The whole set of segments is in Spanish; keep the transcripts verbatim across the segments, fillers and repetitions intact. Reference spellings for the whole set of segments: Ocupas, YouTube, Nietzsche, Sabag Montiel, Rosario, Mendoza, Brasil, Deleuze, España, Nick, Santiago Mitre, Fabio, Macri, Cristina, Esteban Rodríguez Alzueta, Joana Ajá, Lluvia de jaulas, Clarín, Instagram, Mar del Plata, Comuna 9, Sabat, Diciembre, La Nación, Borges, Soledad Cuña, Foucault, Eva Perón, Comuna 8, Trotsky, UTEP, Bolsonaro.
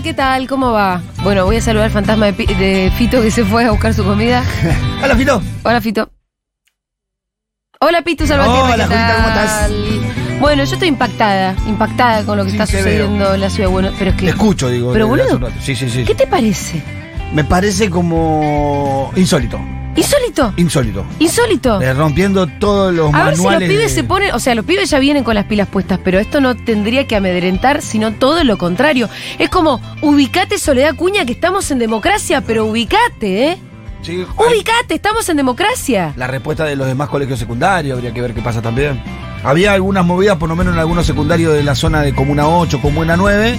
Hola, ¿qué tal? ¿Cómo va? Bueno, voy a saludar al fantasma de, de Fito que se fue a buscar su comida. Hola, Fito. Hola, Fito. Hola, Pito Salvatierra. Hola, ¿qué tal? ¿Cómo estás? Bueno, yo estoy impactada, impactada con lo que sí, está sucediendo veo. en la ciudad de Buenos Aires. Es que, te escucho, digo. Pero, boludo, sí, sí, sí. ¿Qué te parece? Me parece como insólito. ¿Insólito? Insólito. Insólito. Eh, rompiendo todos los a manuales. A ver si los pibes de... se ponen, o sea, los pibes ya vienen con las pilas puestas, pero esto no tendría que amedrentar, sino todo lo contrario. Es como, ubicate, Soledad Cuña, que estamos en democracia, pero ubicate, ¿eh? Sí, ubicate, estamos en democracia. La respuesta de los demás colegios secundarios, habría que ver qué pasa también. Había algunas movidas, por lo menos en algunos secundarios de la zona de Comuna ocho, Comuna nueve,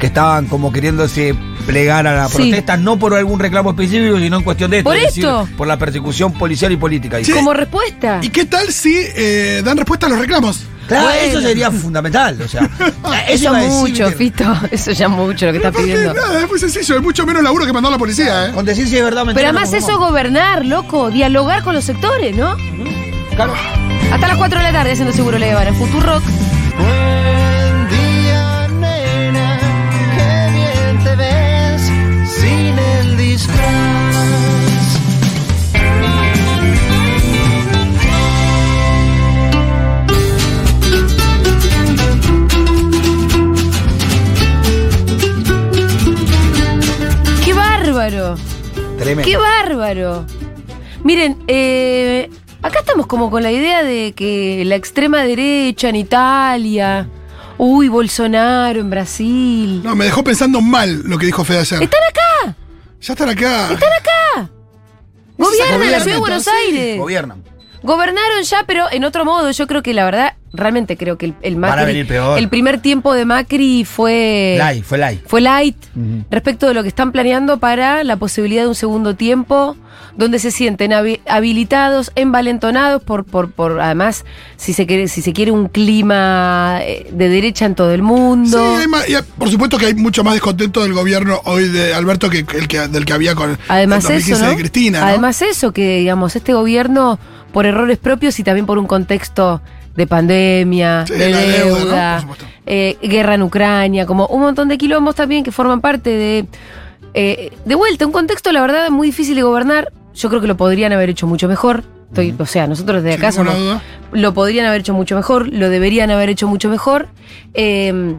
que estaban como queriéndose plegar a la sí. protesta, no por algún reclamo específico, sino en cuestión de esto. Por es esto. Decir, por la persecución policial y política. Sí. Como respuesta. ¿Y qué tal si eh, dan respuesta a los reclamos? Claro, bueno. Eso sería fundamental, o sea. Eso es mucho, Fito. Eso ya mucho lo que está pidiendo. Nada, es muy sencillo, es mucho menos laburo que mandó la policía, ¿eh? Con decir si es verdad, mentira. Pero además eso es gobernar, loco, dialogar con los sectores, ¿no? Uh-huh. Claro. Hasta las cuatro de la tarde haciendo Seguro Le Llevan en Futurock. Buen día, nena, qué bien te ves sin el disfraz. Tremendo. ¡Qué bárbaro! Miren, eh, acá estamos como con la idea de que la extrema derecha en Italia, uy, Bolsonaro en Brasil. No, me dejó pensando mal lo que dijo Fede ayer. ¡Están acá! ¡Ya están acá! ¡Están acá! Gobiernan la ciudad de Buenos Aires. Gobiernan. Gobernaron ya, pero en otro modo. Yo creo que la verdad, realmente creo que el, el Macri, el primer tiempo de Macri fue light, fue light, fue light uh-huh. respecto de lo que están planeando para la posibilidad de un segundo tiempo, donde se sienten hab- habilitados, envalentonados por, por, por además, si se quiere, si se quiere un clima de derecha en todo el mundo. Sí, hay más, y por supuesto que hay mucho más descontento del gobierno hoy de Alberto que el que del que había con además el dos mil quince eso, ¿no? de Cristina, ¿no? Además eso que digamos este gobierno por errores propios y también por un contexto de pandemia, sí, de deuda, deuda ¿no? eh, guerra en Ucrania, como un montón de quilombos también que forman parte de, eh, de vuelta, un contexto la verdad muy difícil de gobernar. Yo creo que lo podrían haber hecho mucho mejor. Estoy, o sea, nosotros desde acá sí, somos, lo podrían haber hecho mucho mejor, lo deberían haber hecho mucho mejor. Eh,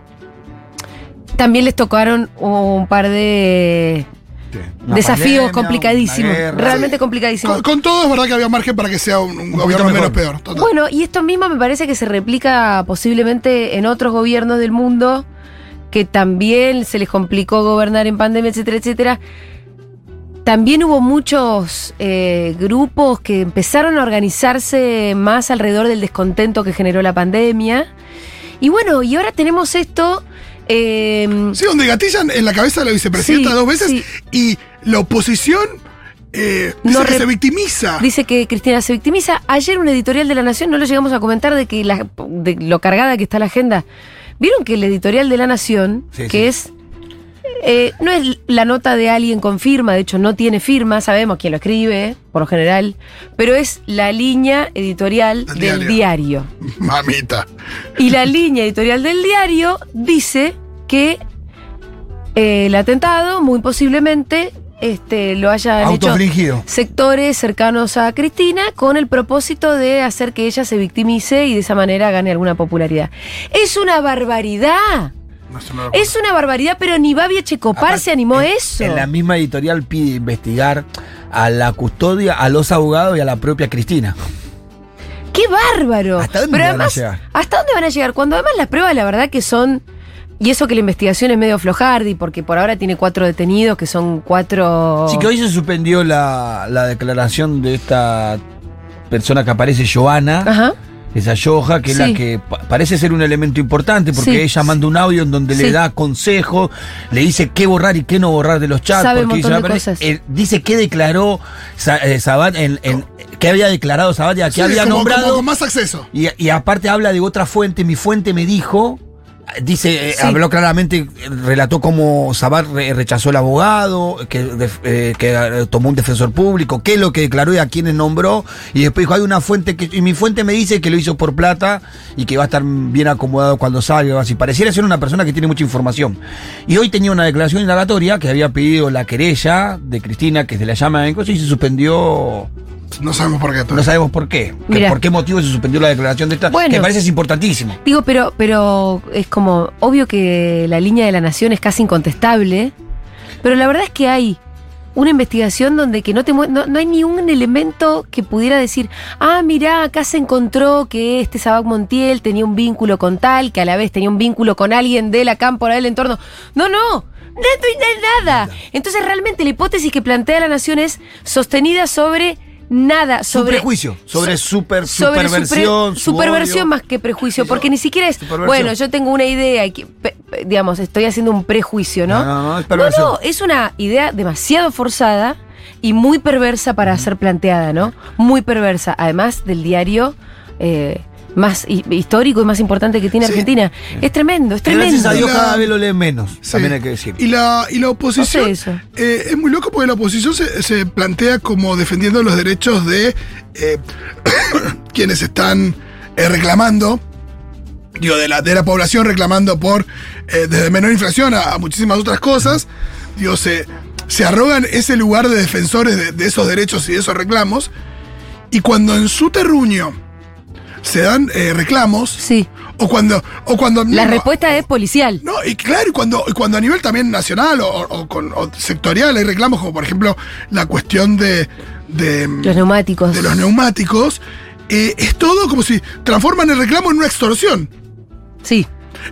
también les tocaron un par de... Sí. Desafíos pandemia, complicadísimos, guerra, realmente sí. complicadísimos. Con, con todo es verdad que había margen para que sea un, un gobierno menos peor. Total. Bueno, y esto mismo me parece que se replica posiblemente en otros gobiernos del mundo que también se les complicó gobernar en pandemia, etcétera, etcétera. También hubo muchos eh, grupos que empezaron a organizarse más alrededor del descontento que generó la pandemia. Y bueno, y ahora tenemos esto... Eh, sí, donde gatillan en la cabeza de la vicepresidenta sí, dos veces sí. y la oposición eh, dice no que re- se victimiza. Dice que Cristina se victimiza. Ayer un editorial de La Nación, no lo llegamos a comentar de que la, de lo cargada que está la agenda. ¿Vieron que el editorial de La Nación, sí, que sí. es... Eh, no es la nota de alguien con firma, de hecho no tiene firma, sabemos quién lo escribe, por lo general, pero es la línea editorial el del diario. diario. Mamita. Y la línea editorial del diario dice que eh, el atentado, muy posiblemente, este, lo hayan hecho sectores cercanos a Cristina con el propósito de hacer que ella se victimice y de esa manera gane alguna popularidad. ¡Es una barbaridad! No, no es una barbaridad, pero ni Babia Checopar se animó en, eso. En la misma editorial pide investigar a la custodia, a los abogados y a la propia Cristina. ¡Qué bárbaro! ¿Hasta dónde pero van además, a llegar? ¿Hasta dónde van a llegar? Cuando además las pruebas, la verdad que son... Y eso que la investigación es medio flojardi, porque por ahora tiene cuatro detenidos, que son cuatro... Sí, que hoy se suspendió la, la declaración de esta persona que aparece, Joana. Ajá. Esa Yoja, que sí. es la que parece ser un elemento importante, porque sí. ella manda un audio en donde sí. le da consejo, le dice qué borrar y qué no borrar de los chats. Sabe porque un montón dice, de cosas. dice que declaró eh, Sabat, en, en, que había declarado Sabat y a que sí, había como, nombrado. Como con más acceso. Y, y aparte habla de otra fuente, mi fuente me dijo... Dice, sí. Habló claramente, relató cómo Sabat rechazó el abogado, que, eh, que tomó un defensor público, qué es lo que declaró y a quiénes nombró. Y después dijo, hay una fuente, que y mi fuente me dice que lo hizo por plata y que va a estar bien acomodado cuando salga. Así pareciera ser una persona que tiene mucha información. Y hoy tenía una declaración indagatoria que había pedido la querella de Cristina, que se la llama en cosa, y se suspendió... No sabemos por qué. Todavía. No sabemos por qué. ¿Por qué motivo se suspendió la declaración de esta? Bueno, que me parece es importantísimo. Digo, pero, pero es como obvio que la línea de La Nación es casi incontestable, pero la verdad es que hay una investigación donde que no, te, no, no hay ni un elemento que pudiera decir, ah, mirá, acá se encontró que este Sabag Montiel tenía un vínculo con tal, que a la vez tenía un vínculo con alguien de la cámpora del entorno. No, no. No hay nada. Entonces realmente la hipótesis que plantea La Nación es sostenida sobre... Nada sobre. Su prejuicio, sobre so, super, superversión. Sobre supre, su superversión más que prejuicio, porque yo, ni siquiera es. Bueno, yo tengo una idea, y que, pe, pe, digamos, estoy haciendo un prejuicio, ¿no? No, no, no, es perversión. No, no, es una idea demasiado forzada y muy perversa para ser planteada, ¿no? Muy perversa. Además del diario. Eh, más histórico y más importante que tiene sí. Argentina. Es tremendo, es tremendo. Gracias a Dios cada vez lo leen menos, sí. También hay que decir. Y la, y la oposición, no sé, eh, es muy loco porque la oposición se, se plantea como defendiendo los derechos de eh, quienes están eh, reclamando, digo, de la, de la población reclamando por eh, desde menor inflación a, a muchísimas otras cosas, digo, se, se arrogan ese lugar de defensores de, de esos derechos y de esos reclamos, y cuando en su terruño se dan eh, reclamos. Sí. O cuando. O cuando la no, respuesta no, es policial. No, y claro, y cuando, cuando a nivel también nacional o, o, con, o sectorial hay reclamos, como por ejemplo la cuestión de. de los neumáticos. De los neumáticos. Eh, es todo como si transforman el reclamo en una extorsión. Sí.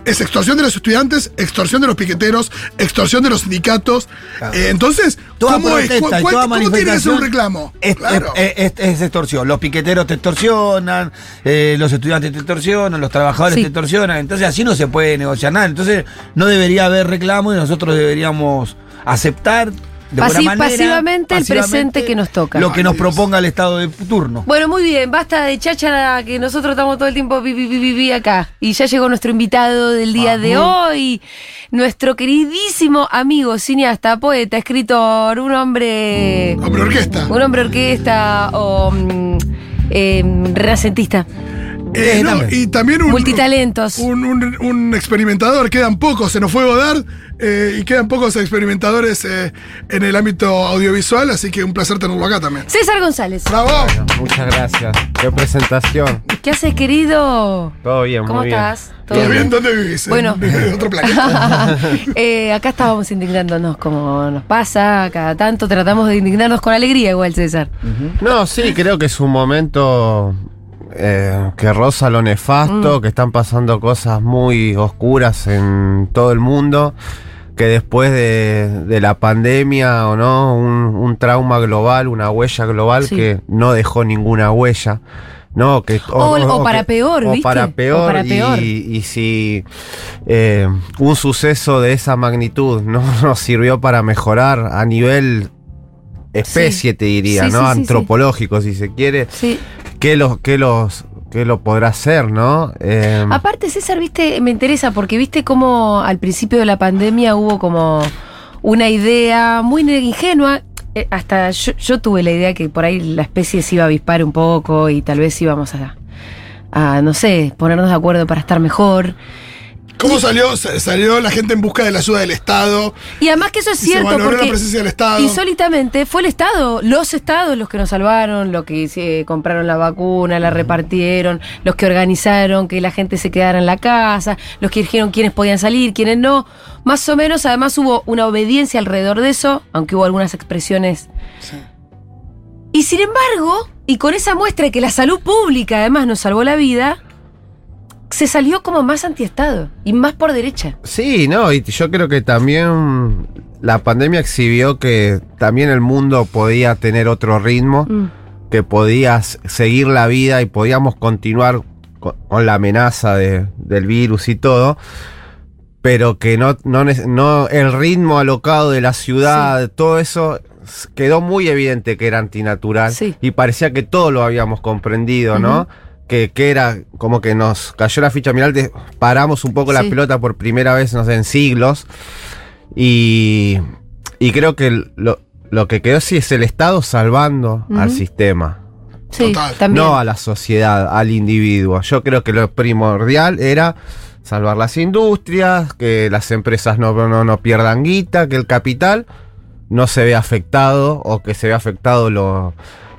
Es extorsión de los estudiantes, extorsión de los piqueteros, extorsión de los sindicatos. Claro. Eh, entonces, toda ¿cómo es? ¿Cuál, cuál, ¿Cómo tiene que ser un reclamo? Es, claro. es, es, es extorsión. Los piqueteros te extorsionan, eh, los estudiantes te extorsionan, los trabajadores sí. te extorsionan. Entonces, así no se puede negociar nada. Entonces, no debería haber reclamo y nosotros deberíamos aceptar de Pasí, buena manera, pasivamente, pasivamente el presente que nos toca. Lo que nos proponga el Estado de turno. Bueno, muy bien, basta de cháchara que nosotros estamos todo el tiempo vivivivivi acá. Y ya llegó nuestro invitado del día ah, de bien. hoy, nuestro queridísimo amigo, cineasta, poeta, escritor, un hombre... Hombre orquesta. Un hombre orquesta o eh, renacentista. Eh, no, y también un, multitalentos. Un, un, un experimentador, quedan pocos, se nos fue Godard eh, y quedan pocos experimentadores eh, en el ámbito audiovisual, así que un placer tenerlo acá también. César González. ¡Bravo! Bueno, muchas gracias. Qué presentación. ¿Qué haces, querido? Todo bien, ¿Cómo muy estás? bien. ¿Todo bien? bien? ¿Dónde vivís? Bueno. ¿En otro planeta? eh, acá estábamos indignándonos como nos pasa, cada tanto tratamos de indignarnos con alegría igual, César. Uh-huh. No, sí, creo que es un momento... Eh, que roza lo nefasto, mm. que están pasando cosas muy oscuras en todo el mundo, que después de, de la pandemia o no, un, un trauma global, una huella global sí. que no dejó ninguna huella, ¿no? Que, o, o, o, o para que, peor, o ¿viste? Para peor, o para peor. Y, y si eh, un suceso de esa magnitud no nos sirvió para mejorar a nivel especie, sí. te diría, sí, ¿no? Sí, antropológico, sí. si se quiere. Sí. ¿Qué los, qué los, qué lo podrá hacer, no? Eh... Aparte, César, viste, me interesa, porque viste cómo al principio de la pandemia hubo como una idea muy ingenua. Eh, hasta yo, yo tuve la idea que por ahí la especie se iba a avispar un poco y tal vez íbamos a, a no sé, ponernos de acuerdo para estar mejor. ¿Cómo salió, salió la gente en busca de la ayuda del Estado? Y además que eso es cierto, porque la presencia del Estado. Insólitamente fue el Estado, los Estados los que nos salvaron, los que eh, compraron la vacuna, la repartieron, los que organizaron que la gente se quedara en la casa, los que dijeron quiénes podían salir, quiénes no. Más o menos, además hubo una obediencia alrededor de eso, aunque hubo algunas expresiones. Sí. Y sin embargo, y con esa muestra de que la salud pública además nos salvó la vida... Se salió como más antiestado y más por derecha. Sí, no, y yo creo que también la pandemia exhibió que también el mundo podía tener otro ritmo, mm. que podías seguir la vida y podíamos continuar con, con la amenaza de, del virus y todo, pero que no, no, no el ritmo alocado de la ciudad, sí. todo eso... Quedó muy evidente que era antinatural sí. y parecía que todo lo habíamos comprendido, uh-huh. ¿no? que, que era como que nos cayó la ficha, mirá, paramos un poco sí. la pelota por primera vez, no sé, en siglos. Y, y creo que lo, lo que quedó sí es el Estado salvando uh-huh. al sistema. Sí, también. No a la sociedad, al individuo. Yo creo que lo primordial era salvar las industrias, que las empresas no, no, no pierdan guita, que el capital no se vea afectado o que se vea afectado lo,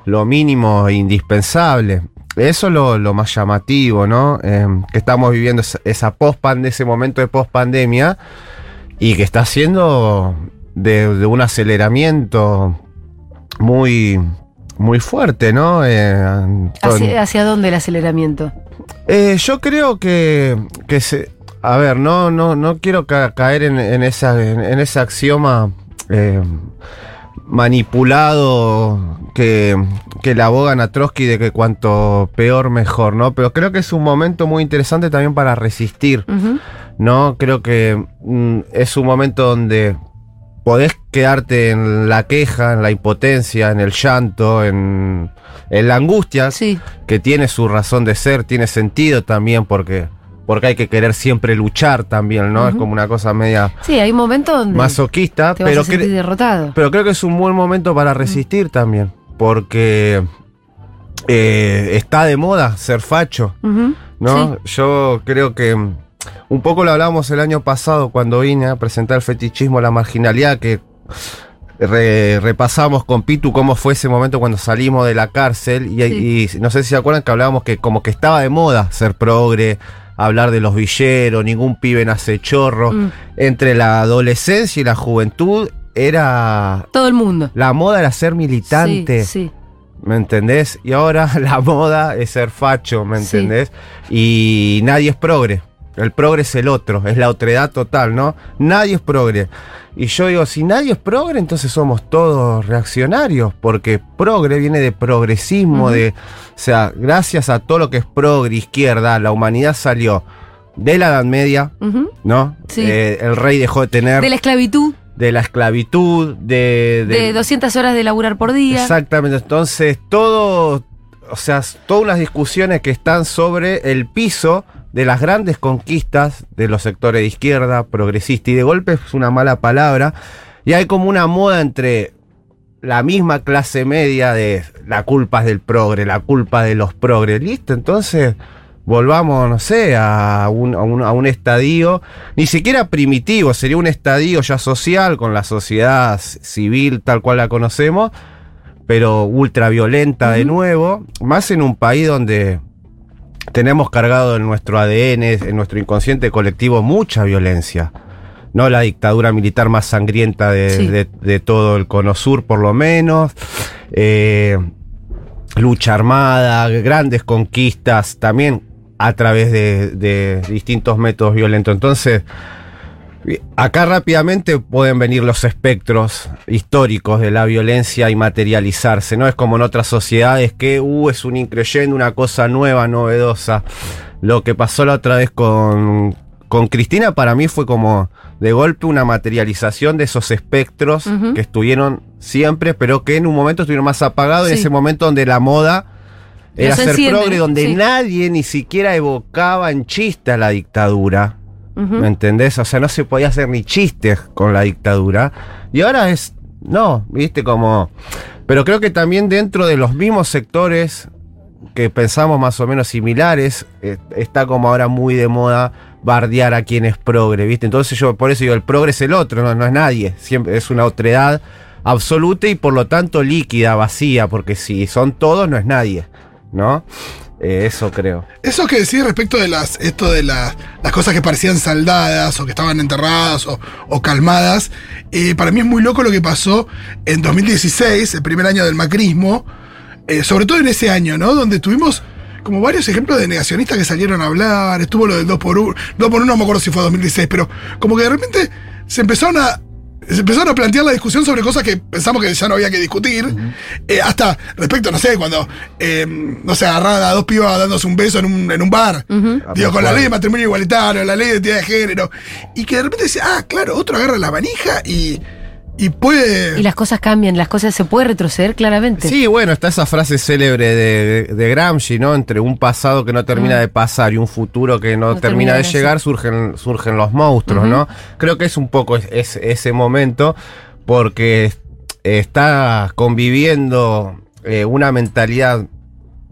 lo mínimo e indispensable. Eso es lo, lo más llamativo, ¿no? Eh, que estamos viviendo esa, esa post-pand- ese momento de post-pandemia y que está siendo de, de un aceleramiento muy... muy fuerte, ¿no? Eh, ¿Hacia, ¿Hacia dónde el aceleramiento? Eh, yo creo que, que se, a ver, no, no, no quiero caer en, en esa, en, en ese axioma eh, manipulado que, que le abogan a Trotsky de que cuanto peor mejor, ¿no? Pero creo que es un momento muy interesante también para resistir, uh-huh. ¿no? Creo que mm, es un momento donde podés quedarte en la queja, en la impotencia, en el llanto, en, en la angustia, sí. que tiene su razón de ser, tiene sentido también porque, porque hay que querer siempre luchar también, ¿no? Uh-huh. Es como una cosa media sí, hay un momento donde masoquista, te vas pero, a sentir cre- derrotado. Pero creo que es un buen momento para resistir uh-huh. también, porque eh, está de moda ser facho, uh-huh. ¿no? Sí. Yo creo que... un poco lo hablábamos el año pasado cuando vine a presentar el fetichismo, la marginalidad, que re, repasamos con Pitu cómo fue ese momento cuando salimos de la cárcel y, sí. y no sé si se acuerdan que hablábamos que como que estaba de moda ser progre, hablar de los villeros, ningún pibe nace chorro, mm. entre la adolescencia y la juventud era... todo el mundo. La moda era ser militante. Sí, sí. ¿Me entendés? Y ahora la moda es ser facho, ¿me entendés? Sí. Y nadie es progre. El progre es el otro, es la otredad total, ¿no? Nadie es progre. Y yo digo, si nadie es progre, entonces somos todos reaccionarios, porque progre viene de progresismo, uh-huh. de, o sea, gracias a todo lo que es progre, izquierda, la humanidad salió de la Edad Media, uh-huh. ¿no? Sí. Eh, el rey dejó de tener... de la esclavitud. De la esclavitud, de... de, de doscientas horas de laburar por día. Exactamente, entonces todo... o sea, todas las discusiones que están sobre el piso de las grandes conquistas de los sectores de izquierda, progresista, y de golpe es una mala palabra, y hay como una moda entre la misma clase media de la culpa es del progre, la culpa de los progres, listo, entonces volvamos, no sé, a un, a, un, a un estadio, ni siquiera primitivo, sería un estadio ya social, con la sociedad civil tal cual la conocemos, pero ultraviolenta uh-huh. de nuevo, más en un país donde tenemos cargado en nuestro A D N, en nuestro inconsciente colectivo, mucha violencia. No la dictadura militar más sangrienta de, sí. de, de todo el Cono Sur, por lo menos. Eh, lucha armada, grandes conquistas, también a través de, de distintos métodos violentos. Entonces... acá rápidamente pueden venir los espectros históricos de la violencia y materializarse, ¿no? Es como en otras sociedades que uh, es un increyendo, una cosa nueva, novedosa. Lo que pasó la otra vez con, con Cristina para mí fue como de golpe una materialización de esos espectros uh-huh. que estuvieron siempre, pero que en un momento estuvieron más apagados sí. en ese momento donde la moda era ser progre, donde sí. nadie ni siquiera evocaba en chiste a la dictadura. ¿Me entendés? O sea, no se podía hacer ni chistes con la dictadura. Y ahora es... no, viste, como... pero creo que también dentro de los mismos sectores que pensamos más o menos similares, eh, está como ahora muy de moda bardear a quien es progre, ¿viste? Entonces yo por eso digo, el progre es el otro, no, no es nadie. Siempre es una otredad absoluta y por lo tanto líquida, vacía, porque si son todos no es nadie, ¿no? Eh, eso creo. Eso que decís respecto de las esto de las, las cosas que parecían saldadas o que estaban enterradas o, o calmadas, eh, para mí es muy loco lo que pasó en dos mil dieciséis, el primer año del macrismo, eh, sobre todo en ese año, ¿no? Donde tuvimos como varios ejemplos de negacionistas que salieron a hablar, estuvo lo del dos por uno, dos por uno no me acuerdo si fue dos mil dieciséis, pero como que de repente se empezaron a Se empezaron a plantear la discusión sobre cosas que pensamos que ya no había que discutir. Uh-huh. Eh, hasta respecto, no sé, cuando eh, no sé, agarraban a dos pibas dándose un beso en un, en un bar. Uh-huh. Digo, con la ley de matrimonio igualitario, la ley de identidad de género. Y que de repente dice, ah, claro, otro agarra la manija y, Y puede... Y las cosas cambian, las cosas se puede retroceder claramente. Sí, bueno, está esa frase célebre de, de, de Gramsci, ¿no? Entre un pasado que no termina mm. de pasar y un futuro que no, no termina, termina de llegar, surgen, surgen los monstruos, uh-huh. ¿no? Creo que es un poco es, es, ese momento, porque está conviviendo eh, una mentalidad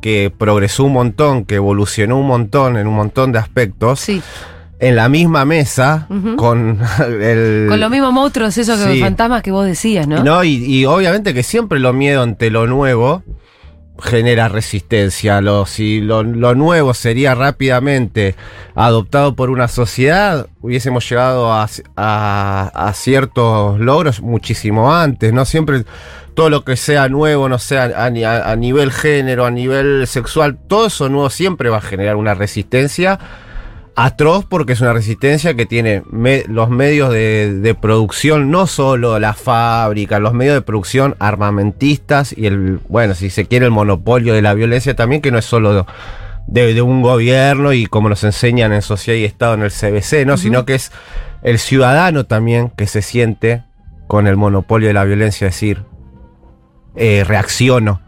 que progresó un montón, que evolucionó un montón en un montón de aspectos. Sí. En la misma mesa, uh-huh. con el... Con los mismos monstruos, esos sí. fantasmas que vos decías, ¿no? No, y, y obviamente que siempre lo miedo ante lo nuevo genera resistencia. Lo, si lo, lo nuevo sería rápidamente adoptado por una sociedad, hubiésemos llegado a, a, a ciertos logros muchísimo antes, ¿no? Siempre todo lo que sea nuevo, no sea a, a, a nivel género, a nivel sexual, todo eso nuevo siempre va a generar una resistencia atroz, porque es una resistencia que tiene me, los medios de, de producción, no solo la fábrica, los medios de producción armamentistas y el, bueno, si se quiere, el monopolio de la violencia también, que no es solo de, de un gobierno y como nos enseñan en Sociedad y Estado en el C B C, ¿no? Uh-huh. Sino que es el ciudadano también que se siente con el monopolio de la violencia, es decir, eh, reacciono.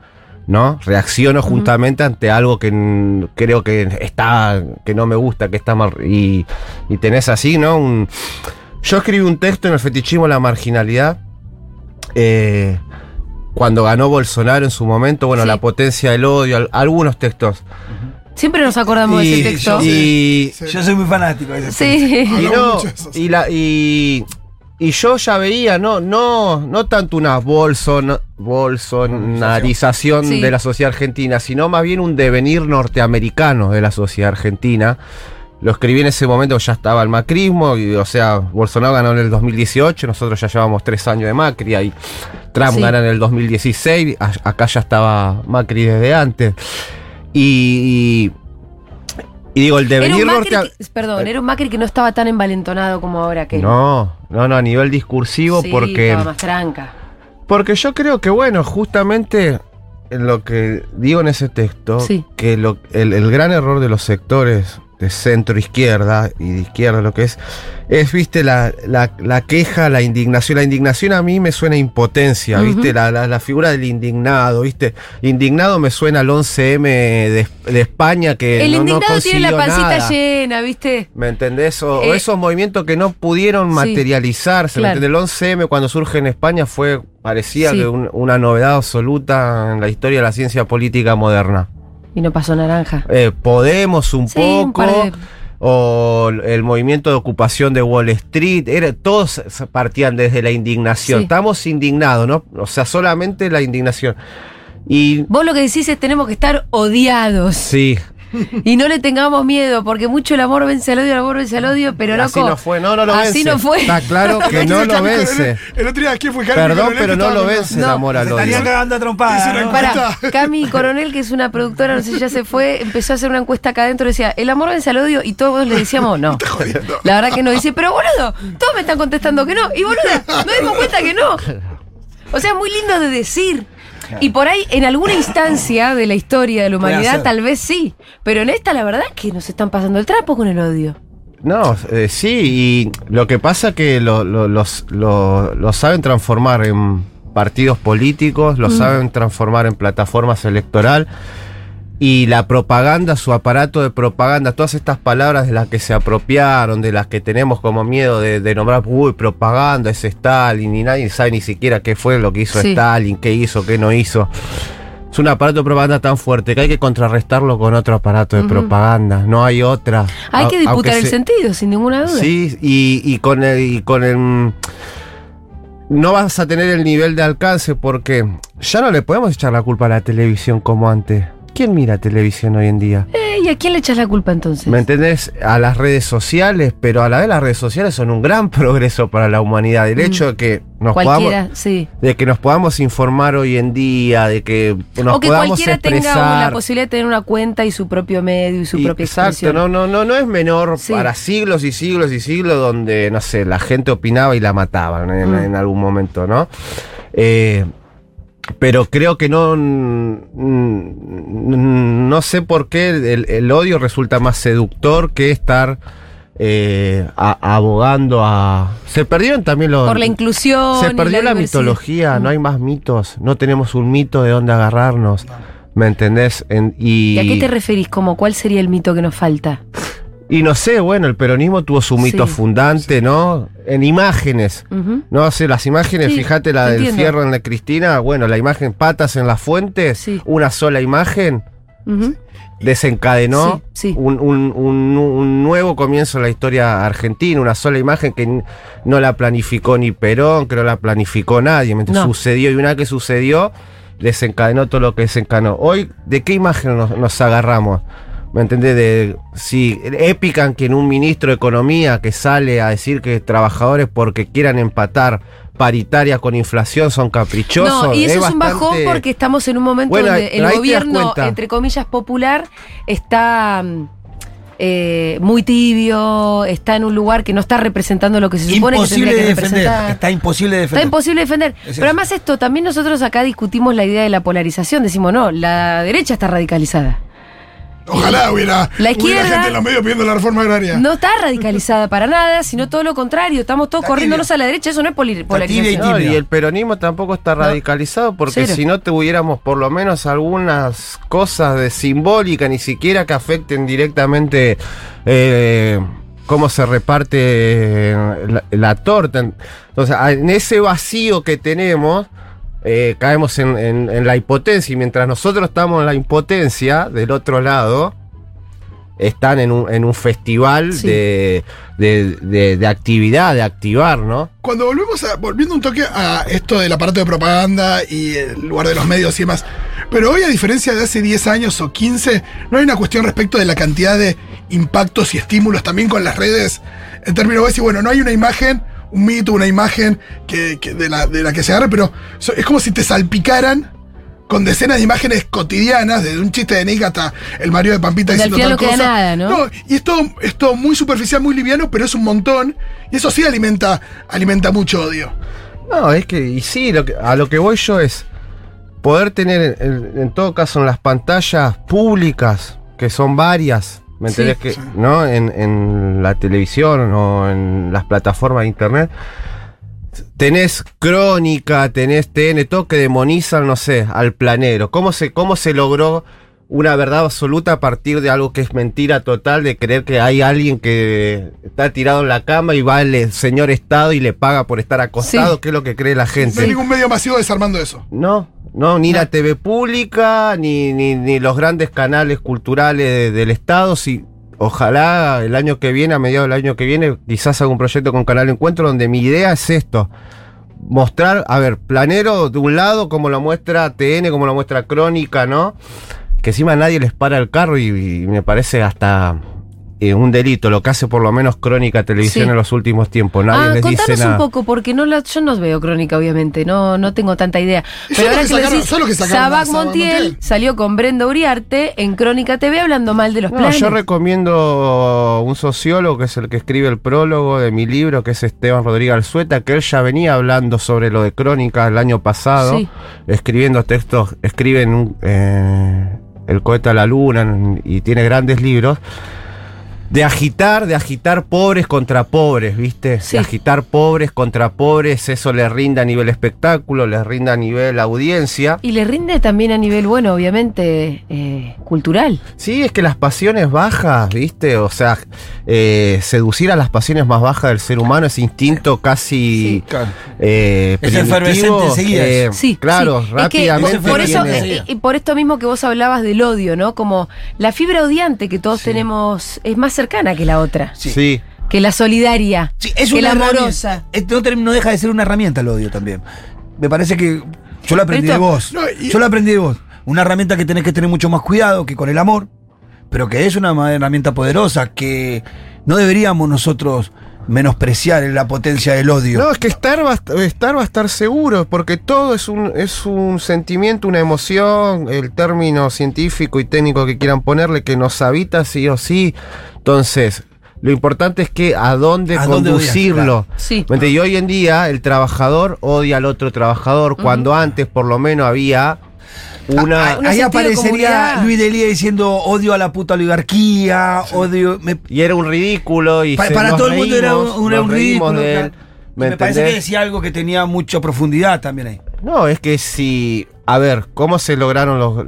¿No? Reacciono juntamente uh-huh. ante algo que n- creo que está, que no me gusta, que está mal. Y, y tenés así, ¿no? Un, yo escribí un texto en el fetichismo de la marginalidad. Eh, cuando ganó Bolsonaro en su momento, bueno, sí. la potencia del odio, al- algunos textos. Uh-huh. Siempre nos acordamos y, de ese texto. Yo, y, sí. yo soy muy fanático de ese sí. texto. Y, no, y, la, y, y yo ya veía, no, no, no tanto una Bolsonaro. bolsonarización sí. de la sociedad argentina, sino más bien un devenir norteamericano de la sociedad argentina. Lo escribí en ese momento, ya estaba el macrismo, y, o sea, Bolsonaro ganó en el dos mil dieciocho, nosotros ya llevamos tres años de Macri, ahí Trump sí. gana en el dos mil dieciséis, a, acá ya estaba Macri desde antes. Y... y Y digo, el devenir norteamericano. Perdón, era un Macri que no estaba tan envalentonado como ahora que. No, no, no, a nivel discursivo, sí, porque. Estaba más tranca. Porque yo creo que, bueno, justamente en lo que digo en ese texto, sí. que lo, el, el gran error de los sectores de centro-izquierda y de izquierda, lo que es, es, viste, la, la, la queja, la indignación. La indignación a mí me suena a impotencia, uh-huh. viste, la, la, la figura del indignado, viste. Indignado me suena al once eme de, de España que el no, indignado no consiguió tiene la pancita nada. llena, viste. ¿Me entendés? O eh, esos movimientos que no pudieron sí, materializarse. Claro. ¿Me entendés? El once eme cuando surge en España fue... Parecía sí. que un, una novedad absoluta en la historia de la ciencia política moderna. Y no pasó naranja. Eh, Podemos un sí, poco, un de... o el movimiento de ocupación de Wall Street, era, todos partían desde la indignación. Sí. Estamos indignados, ¿no? O sea, solamente la indignación. Y vos lo que decís es tenemos que estar odiados. Sí. Y no le tengamos miedo, porque mucho el amor vence al odio, el amor vence al odio, pero loco, así no fue, no, no lo así vence. Así no fue. Está claro que no lo vence. El otro día, ¿quién fue Cami Perdón, Coronel, pero no lo vence no. el amor al odio. Estarían cagando a trompadas. ¿No? Para, Cami Coronel, que es una productora, no sé si ya se fue, empezó a hacer una encuesta acá adentro, decía, el amor vence al odio, y todos le decíamos no. La verdad que no. Dice, pero boludo, todos me están contestando que no. Y boluda, nos dimos cuenta que no. O sea, es muy lindo de decir. Y por ahí, en alguna instancia de la historia de la humanidad, tal vez sí. Pero en esta, la verdad, es que nos están pasando el trapo con el odio. No, eh, sí, y lo que pasa es que lo, lo, los, lo, lo saben transformar en partidos políticos, lo mm. saben transformar en plataformas electorales. Y la propaganda, su aparato de propaganda, todas estas palabras de las que se apropiaron, de las que tenemos como miedo de, de nombrar, uy, propaganda, es Stalin, y nadie sabe ni siquiera qué fue lo que hizo sí. Stalin, qué hizo, qué no hizo. Es un aparato de propaganda tan fuerte que hay que contrarrestarlo con otro aparato de uh-huh. propaganda, no hay otra. Hay a, que disputar el se... sentido, sin ninguna duda. Sí, y, y con el... Y con el no vas a tener el nivel de alcance porque ya no le podemos echar la culpa a la televisión como antes. ¿Quién mira televisión hoy en día? Eh, ¿Y a quién le echas la culpa entonces? ¿Me entendés? A las redes sociales, pero a la vez las redes sociales son un gran progreso para la humanidad. El mm. hecho de que nos podamos, sí. de que nos podamos informar hoy en día, de que nos o que podamos cualquiera expresar, tenga la posibilidad de tener una cuenta y su propio medio y su y, propia expresión. Exacto, no, no, no, no es menor sí. para siglos y siglos y siglos donde, no sé, la gente opinaba y la mataban en, mm. en algún momento, ¿no? Eh... Pero creo que no, no sé por qué el, el odio resulta más seductor que estar eh, a, abogando a... Se perdieron también los... Por la inclusión. Se perdió la, la mitología, no hay más mitos, no tenemos un mito de dónde agarrarnos, ¿me entendés? En, y, ¿Y a qué te referís? ¿Cómo? ¿Cuál sería el mito que nos falta? Y no sé, bueno, el peronismo tuvo su mito sí, fundante, sí. ¿no? En imágenes, uh-huh. no sé, las imágenes, sí, fíjate la entiendo. Del fierro en la Cristina, bueno, la imagen patas en las fuentes, sí. una sola imagen uh-huh. desencadenó sí, sí. Un, un, un, un nuevo comienzo en la historia argentina, una sola imagen que no la planificó ni Perón, que no la planificó nadie, no. sucedió y una que sucedió desencadenó todo lo que desencadenó. Hoy, ¿de qué imagen nos, nos agarramos? ¿Me entendés? De, sí, épican que en un ministro de Economía que sale a decir que trabajadores porque quieran empatar paritaria con inflación son caprichosos. No, y eso es, es un bastante... bajón porque estamos en un momento bueno, donde el gobierno, entre comillas, popular está... Eh, muy tibio, está en un lugar que no está representando lo que se supone imposible que tendría que defender, representar. Está imposible de defender. Está imposible de defender. Es Pero además esto, también nosotros acá discutimos la idea de la polarización, decimos no, la derecha está radicalizada. Ojalá hubiera, la izquierda, hubiera gente en los medios pidiendo la reforma agraria. No está radicalizada para nada, sino todo lo contrario. Estamos todos corriéndonos a la derecha, eso no es polarización. No, y el peronismo tampoco está no. radicalizado porque Cero. si no tuviéramos por lo menos algunas cosas de simbólica, ni siquiera que afecten directamente eh, cómo se reparte la, la torta. Entonces, en ese vacío que tenemos... Eh, caemos en, en, en la impotencia y mientras nosotros estamos en la impotencia del otro lado están en un, en un festival sí. de, de, de, de actividad, de activar, ¿no? Cuando volvemos a, volviendo un toque a esto del aparato de propaganda y el lugar de los medios y demás, pero hoy a diferencia de hace diez años o quince, no hay una cuestión respecto de la cantidad de impactos y estímulos también con las redes en términos de decir, bueno, no hay una imagen un mito, una imagen que, que de, la, de la que se agarra, pero es como si te salpicaran con decenas de imágenes cotidianas, desde un chiste de Nick hasta el marido de Pampita diciendo tal cosa. Nada, ¿no? No, y es todo, es todo muy superficial, muy liviano, pero es un montón, y eso sí alimenta, alimenta mucho odio. No, es que, y sí, lo que, a lo que voy yo es poder tener, en, en todo caso, en las pantallas públicas, que son varias, ¿me entendés? Sí, que, sí. ¿no? En, en la televisión o en las plataformas de internet tenés Crónica, tenés T N, todo que demonizan, no sé, al planero. ¿Cómo se, cómo se logró una verdad absoluta a partir de algo que es mentira total, de creer que hay alguien que está tirado en la cama y va el señor Estado y le paga por estar acostado? Sí. ¿Qué es lo que cree la gente? No hay ningún medio masivo desarmando eso. No. No, ni no. la T V pública, ni, ni, ni los grandes canales culturales de, del Estado. Si, ojalá el año que viene, a mediados del año que viene, quizás haga un proyecto con Canal Encuentro donde mi idea es esto. Mostrar, a ver, planero de un lado, como lo muestra T N, como lo muestra Crónica, ¿no? Que encima nadie les para el carro y, y me parece hasta... Eh, un delito, lo que hace por lo menos Crónica Televisión sí. en los últimos tiempos. Nadie ah, les contanos dice nada. Un poco, porque no la, yo no veo Crónica, obviamente, no, no tengo tanta idea. Pero ahora que, sacaron, decís, que Sabag Montiel, Montiel salió con Brenda Uriarte en Crónica T V hablando mal de los no, planes. Yo recomiendo un sociólogo que es el que escribe el prólogo de mi libro, que es Esteban Rodríguez Alzueta, que él ya venía hablando sobre lo de Crónica el año pasado, sí. escribiendo textos, escriben eh, El cohete a la luna y tiene grandes libros. De agitar, de agitar pobres contra pobres, ¿viste? Sí. De agitar pobres contra pobres, eso le rinde a nivel espectáculo, le rinde a nivel audiencia. Y le rinde también a nivel, bueno, obviamente, eh, cultural. Sí, es que las pasiones bajas, ¿viste? O sea, eh, seducir a las pasiones más bajas del ser humano, ese instinto casi... Sí. Eh, es efervescente enseguida. Eh, sí, claro, sí. rápidamente. Es que, por eso, eh, y por esto mismo que vos hablabas del odio, ¿no? Como la fibra odiante que todos sí. tenemos es más cercana que la otra. Sí. sí. Que la solidaria. Sí, es que una la amorosa. Esto no deja de ser una herramienta el odio también. Me parece que yo lo aprendí esto, de vos. No, y... Yo lo aprendí de vos. Una herramienta que tenés que tener mucho más cuidado que con el amor, pero que es una herramienta poderosa que no deberíamos nosotros menospreciar en la potencia del odio. No, es que estar va, estar va a estar seguro, porque todo es un, es un sentimiento, una emoción, el término científico y técnico que quieran ponerle, que nos habita sí o sí. Entonces, lo importante es que a dónde ¿A conducirlo. Dónde odias, sí. Y hoy en día el trabajador odia al otro trabajador, uh-huh. cuando antes por lo menos había... una... Ah, ahí aparecería Luis Delía diciendo odio a la puta oligarquía, sí. odio... Me... Y era un ridículo. Y pa se, para todo reímos, el mundo era un, era un ridículo. De él. ¿Me, me parece que decía algo que tenía mucha profundidad también ahí. No, es que si... A ver, ¿cómo se lograron los,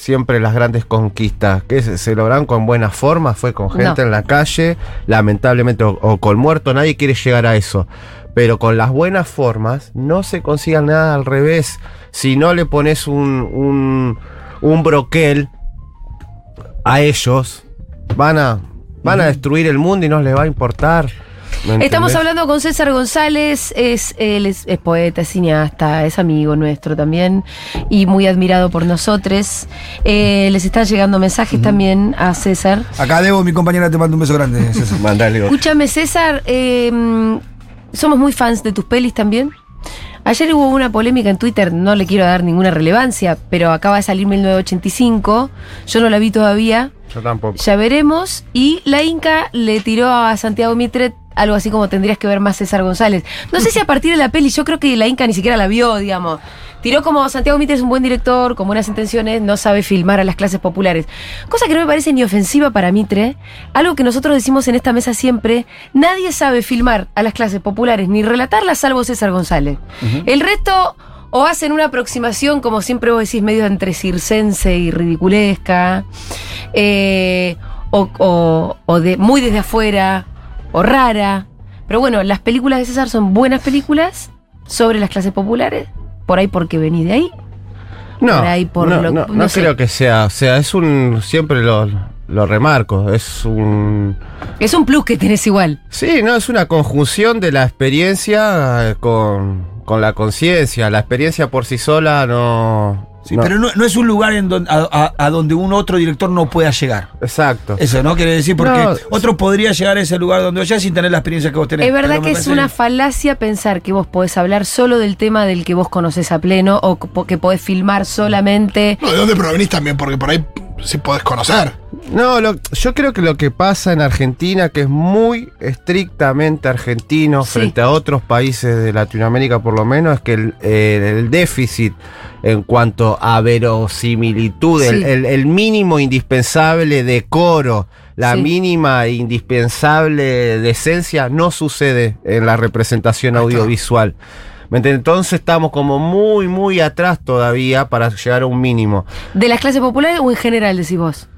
siempre las grandes conquistas? ¿Qué se, se lograron con buenas formas? Fue con gente no. en la calle, lamentablemente, o, o con muerto. Nadie quiere llegar a eso. Pero con las buenas formas no se consigue nada, al revés. Si no le pones un, un, un broquel a ellos, van a, van a destruir el mundo y no les va a importar. Estamos hablando con César González, es, él es, es poeta, es cineasta, es amigo nuestro también y muy admirado por nosotros. Eh, les están llegando mensajes uh -huh. también a César. Acá Debo, mi compañera, te mando un beso grande, César. Mandale. Escúchame, César, eh, somos muy fans de tus pelis también. Ayer hubo una polémica en Twitter, no le quiero dar ninguna relevancia, pero acaba de salir mil novecientos ochenta y cinco, yo no la vi todavía. Yo tampoco. Ya veremos. Y la Inca le tiró a Santiago Mitre algo así como tendrías que ver más César González. No sé si a partir de la peli, yo creo que la Inca ni siquiera la vio, digamos. Tiró como Santiago Mitre es un buen director, con buenas intenciones, no sabe filmar a las clases populares. Cosa que no me parece ni ofensiva para Mitre. Algo que nosotros decimos en esta mesa siempre, nadie sabe filmar a las clases populares ni relatarlas salvo César González. Uh-huh. El resto o hacen una aproximación, como siempre vos decís, medio entre circense y ridiculesca, eh, o, o, o de muy desde afuera, o rara. Pero bueno, las películas de César son buenas películas sobre las clases populares. Por ahí porque venís de ahí. No, por ahí por no, lo, no, no, no sé. Creo que sea. O sea, es un... Siempre lo, lo remarco. Es un... Es un plus que tenés igual. Sí, no, es una conjunción de la experiencia con, con la conciencia. La experiencia por sí sola no... Sí, no. Pero no, no es un lugar en donde, a, a, a donde un otro director no pueda llegar. Exacto. Eso, ¿no? Quiere decir, porque no, otro podría llegar a ese lugar donde vos ya sin tener la experiencia que vos tenés. Es verdad que es una falacia pensar que vos podés hablar solo del tema del que vos conocés a pleno o que podés filmar solamente. No, de dónde provenís también, porque por ahí sí podés conocer. No, lo, yo creo que lo que pasa en Argentina, que es muy estrictamente argentino, sí, frente a otros países de Latinoamérica por lo menos, es que el, el, el déficit en cuanto a verosimilitud, sí, el, el, el mínimo indispensable decoro, la sí, mínima indispensable decencia, no sucede en la representación audiovisual. Entonces estamos como muy, muy atrás todavía para llegar a un mínimo. ¿De las clases populares o en general, decís vos?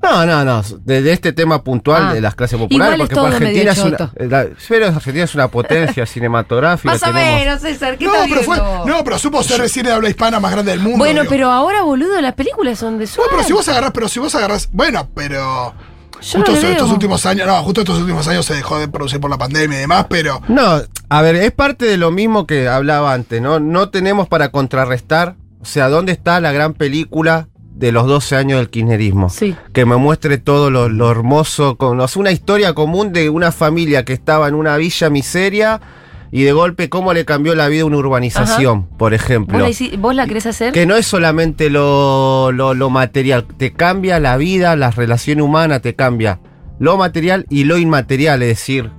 No, no, no. De, de este tema puntual, ah, de las clases populares, porque para Argentina es una, la, pero Argentina es una potencia cinematográfica. Más o menos, César, ¿qué no, pero fue, no, pero supo ser el cine de habla hispana más grande del mundo. Bueno, digo, pero ahora, boludo, las películas son de su. No, pero si vos agarrás, pero si vos agarrás. Bueno, pero. Yo justo no estos últimos años, no, justo estos últimos años se dejó de producir por la pandemia y demás, pero. No, a ver, es parte de lo mismo que hablaba antes, ¿no? No tenemos para contrarrestar, o sea, ¿dónde está la gran película de los doce años del kirchnerismo? Sí. Que me muestre todo lo, lo hermoso, con, o sea, una historia común de una familia que estaba en una villa miseria y de golpe cómo le cambió la vida una urbanización, ajá, por ejemplo. ¿Vos la, ¿Vos la querés hacer? Que no es solamente lo, lo, lo material, te cambia la vida, las relaciones humanas, te cambia lo material y lo inmaterial, es decir,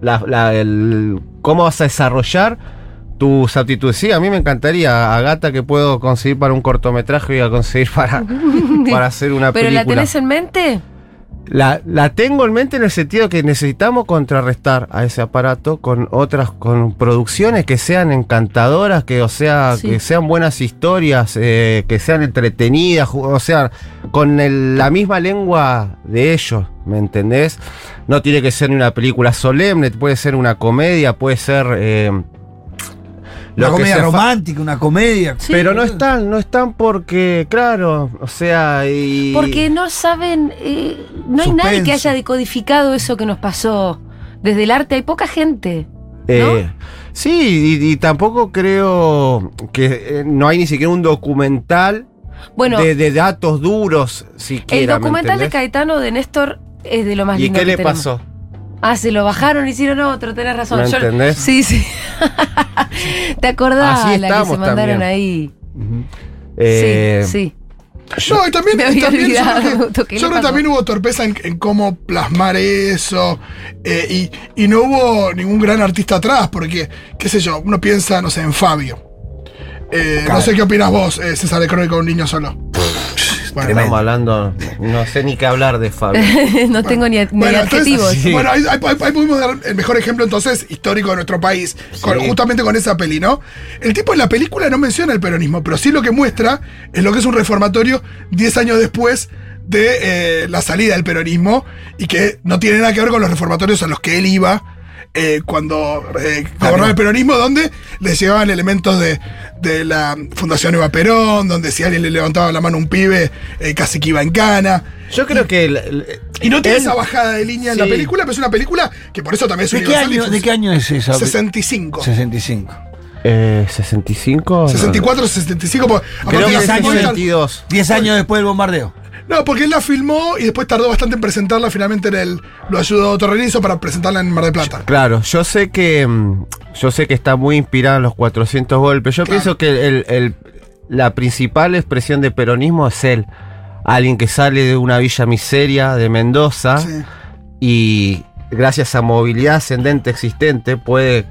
la, la, el, cómo vas a desarrollar tus aptitudes. Sí, a mí me encantaría a Gata que puedo conseguir para un cortometraje y a conseguir para, para hacer una ¿Pero película. ¿Pero la tenés en mente? La, la tengo en mente en el sentido que necesitamos contrarrestar a ese aparato con otras, con producciones que sean encantadoras, que, o sea, sí, que sean buenas historias, eh, que sean entretenidas, o sea, con el, la misma lengua de ellos, ¿me entendés? No tiene que ser ni una película solemne, puede ser una comedia, puede ser... Eh, Una comedia romántica, una comedia. Sí. Pero no están, no están porque, claro, o sea... Y... Porque no saben, eh, no hay nadie que haya decodificado eso que nos pasó. Desde el arte hay poca gente, ¿no? Eh, sí, y, y tampoco creo que eh, no hay ni siquiera un documental, bueno, de, de datos duros siquiera. El documental de Caetano, de Néstor, es de lo más lindo que tenemos. ¿Y qué le pasó? Ah, se lo bajaron, hicieron otro, tenés razón. ¿Me entendés? Yo, sí, sí. ¿Te acordás de la que se mandaron también ahí? Uh-huh. eh, sí, sí. No, y también, me había también olvidado, yo creo que, yo creo también hubo torpeza en, en cómo plasmar eso. Eh, y, y no hubo ningún gran artista atrás, porque, qué sé yo, uno piensa, no sé, en Fabio. Eh, no sé qué opinas vos, eh, César, de Crónica de un niño solo. Bueno, estamos hablando, no sé ni qué hablar de Fabio. No tengo bueno, ni, ad, ni bueno, adjetivos. Entonces, sí. Bueno, ahí, ahí, ahí pudimos dar el mejor ejemplo entonces histórico de nuestro país, sí. con, justamente con esa peli, ¿no? El tipo en la película no menciona el peronismo, pero sí lo que muestra es lo que es un reformatorio diez años después de eh, la salida del peronismo y que no tiene nada que ver con los reformatorios a los que él iba. Eh, cuando eh, gobernaba el peronismo, donde les llevaban elementos de, de la Fundación Eva Perón, donde si alguien le levantaba la mano a un pibe, eh, casi que iba en cana. Yo creo y, que... El, el, y no tiene él, esa bajada de línea sí. en la película, pero es una película que por eso también es ¿De universal. Qué año, ¿De qué año es esa? sesenta y cinco. sesenta y cinco. Eh, ¿sesenta y cinco? sesenta y cuatro, no. sesenta y cinco. Creo que es sesenta y dos. diez años después del bombardeo. No, porque él la filmó y después tardó bastante en presentarla. Finalmente en el, lo ayudó Otto Renizo para presentarla en Mar del Plata. Claro, yo sé que yo sé que está muy inspirada en los cuatrocientos golpes. Yo claro. pienso que el, el, la principal expresión de peronismo es él. Alguien que sale de una villa miseria de Mendoza sí. y gracias a movilidad ascendente existente puede...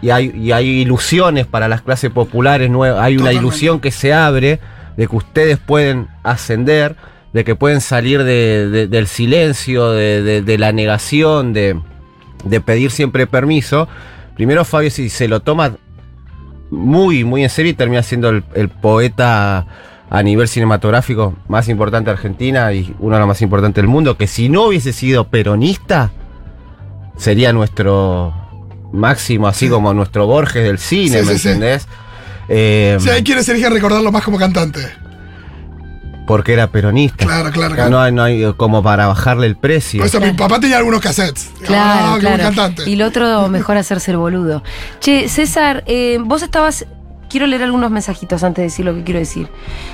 Y hay, y hay ilusiones para las clases populares nuevas. Hay Totalmente. Una ilusión que se abre de que ustedes pueden ascender... de que pueden salir de, de, del silencio, de, de, de la negación, de, de pedir siempre permiso. Primero Fabio si se lo toma muy, muy en serio y termina siendo el, el poeta a nivel cinematográfico más importante de Argentina y uno de los más importantes del mundo, que si no hubiese sido peronista, sería nuestro máximo, así como nuestro Borges del cine, sí, ¿me sí, entendés? Sí. Eh, si hay quienes eligen recordarlo más como cantante. Porque era peronista. Claro, claro, claro. No hay, no hay como para bajarle el precio. Por eso claro. mi papá tenía algunos cassettes. Claro, ah, claro. Y el otro, mejor hacerse el boludo. Che, César, eh, vos estabas... Quiero leer algunos mensajitos antes de decir lo que quiero decir.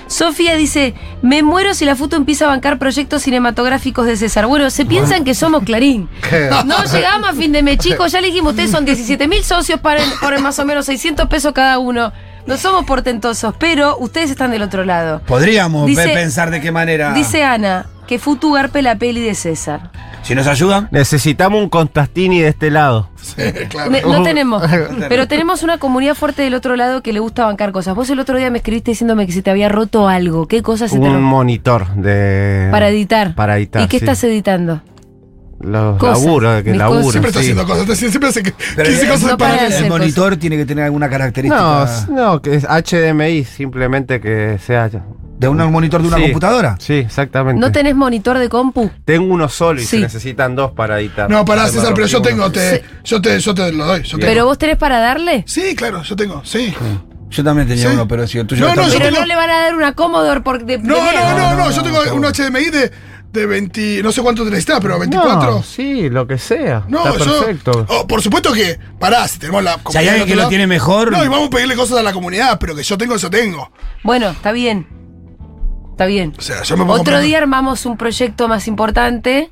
Sofía dice, me muero si la Futu empieza a bancar proyectos cinematográficos de César. Bueno, se piensan que somos Clarín. No llegamos a fin de mes, chicos. Ya les dijimos, ustedes son diecisiete mil socios para el, por el más o menos seiscientos pesos cada uno. No somos portentosos, pero ustedes están del otro lado. Podríamos dice, pensar de qué manera. Dice Ana, que Futu garpe la peli de César. Si nos ayudan. Necesitamos un Constantini de este lado. Sí, claro. Ne, no tenemos. Pero tenemos una comunidad fuerte del otro lado que le gusta bancar cosas. Vos el otro día me escribiste diciéndome que se te había roto algo. ¿Qué cosa se un te Un monitor de... Para editar. Para editar, ¿Y qué sí. estás editando? Los cosas, laburo, que laburo. Cosas. Siempre está haciendo sí. cosas, siempre hace que, pero es, cosas no para El monitor cosas. Tiene que tener alguna característica. No, no, que es H D M I, simplemente que sea... ¿De un monitor de una sí, computadora? Sí, exactamente. ¿No tenés monitor de compu? Tengo uno solo y sí. se necesitan dos para editar. No, pará, César, pero yo tengo, te, sí. yo, te, yo te lo doy. Yo ¿Pero tengo. Vos tenés para darle? Sí, claro, yo tengo, sí. sí. Yo también tenía sí. uno, pero si el tuyo... No, no, pero tengo... no le van a dar una Commodore porque... De, no, de no, no, no, no, no, yo tengo no, un H D M I de... De veinte, no sé cuánto te necesitas, pero veinticuatro. No, sí, lo que sea. No, está perfecto. Yo, oh, por supuesto que, pará, si tenemos la comunidad. Si hay alguien que lo tiene mejor. No, y vamos a pedirle cosas a la comunidad, pero que yo tengo, eso tengo. Bueno, está bien. Está bien. O sea, yo me pongo. Otro día armamos un proyecto más importante.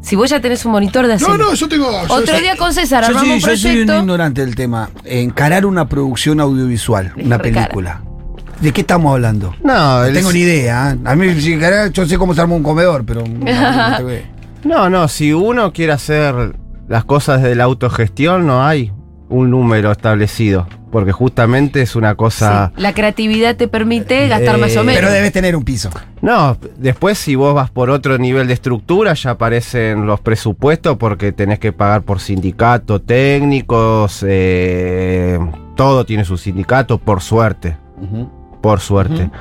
Si vos ya tenés un monitor de acero. No, no, yo tengo. Yo, Otro día con César, armamos yo, sí, un proyecto. Yo soy un ignorante del tema. Encarar una producción audiovisual, una película. ¿De qué estamos hablando? No, no tengo es... ni idea. A mí, yo sé cómo se arma un comedor, pero... No, no, si uno quiere hacer las cosas de la autogestión, no hay un número establecido. Porque justamente es una cosa... Sí, la creatividad te permite gastar eh, más o menos. Pero debes tener un piso. No, después si vos vas por otro nivel de estructura, ya aparecen los presupuestos porque tenés que pagar por sindicato, técnicos, eh, todo tiene su sindicato, por suerte. Uh-huh. Por suerte. Uh-huh.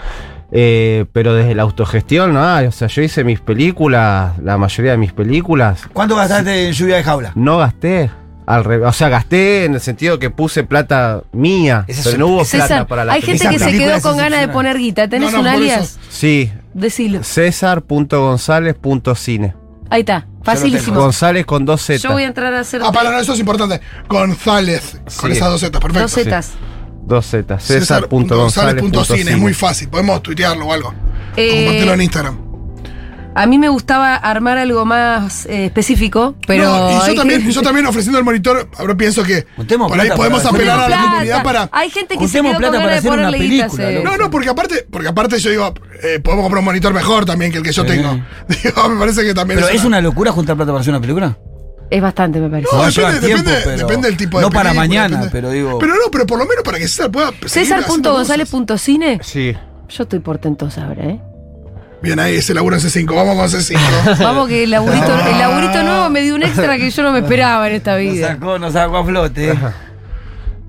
eh, pero desde la autogestión, ¿no? Ah, o sea, yo hice mis películas, la mayoría de mis películas. ¿Cuánto gastaste en Lluvia de Jaula? No gasté. Al re... O sea, gasté en el sentido que puse plata mía. Esa pero no hubo César, plata para la Hay gente que se quedó con ganas de poner guita. ¿Tenés no, no, un alias? Sí. Decilo. César punto gonzález punto cine. Ahí está. Facilísimo. González con dos Z. Yo voy a entrar a hacer. Ah, para no, eso es importante. González sí. con esas dos Z, perfecto. Dos Zetas. Sí. Dos Z, César punto González punto cine, es muy fácil, podemos tuitearlo o algo, eh, compártelo en Instagram. A mí me gustaba armar algo más eh, específico, pero... No, y yo también, yo también ofreciendo el monitor, ahora pienso que Juntemos por ahí podemos apelar a la plata. comunidad para... Hay gente que Juntemos se quedó con ganas de ponerle guitas. Eh. No, no, porque aparte, porque aparte yo digo, eh, podemos comprar un monitor mejor también que el que yo sí. tengo. Digo, me parece que también... Pero es una... una locura juntar plata para hacer una película. Es bastante, me parece. No, depende, tiempo, depende, pero depende del tipo de. No película, para mañana, depende. Pero digo. Pero no, pero por lo menos para que César pueda. César punto González punto cine Sí. Yo estoy portentosa ahora, ¿eh? Bien, ahí ese laburo en C cinco. Vamos con C cinco. Vamos, que el laburito, el laburito nuevo me dio un extra que yo no me esperaba en esta vida. Nos sacó, nos sacó a flote.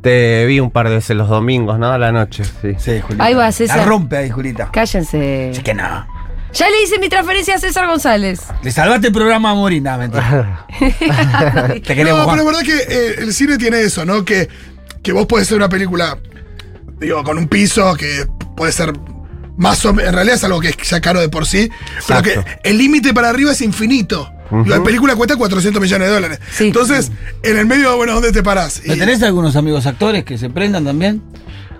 Te vi un par de veces los domingos, ¿no? A la noche. Sí, sí, Julita. Ahí va, César. La rompe ahí, Julita. Cállense. Es que no. Ya le hice mi transferencia a César González. Le salvaste el programa a Morín, no, mentira. Te queremos, no, pero la verdad es que eh, el cine tiene eso, ¿no? Que, que vos podés hacer una película, digo, con un piso que puede ser más o menos. En realidad es algo que es ya caro de por sí. Exacto. Pero que el límite para arriba es infinito. Uh-huh. La película cuesta cuatrocientos millones de dólares. Sí. Entonces, en el medio, bueno, ¿dónde te parás? ¿Te tenés algunos amigos actores que se prendan también?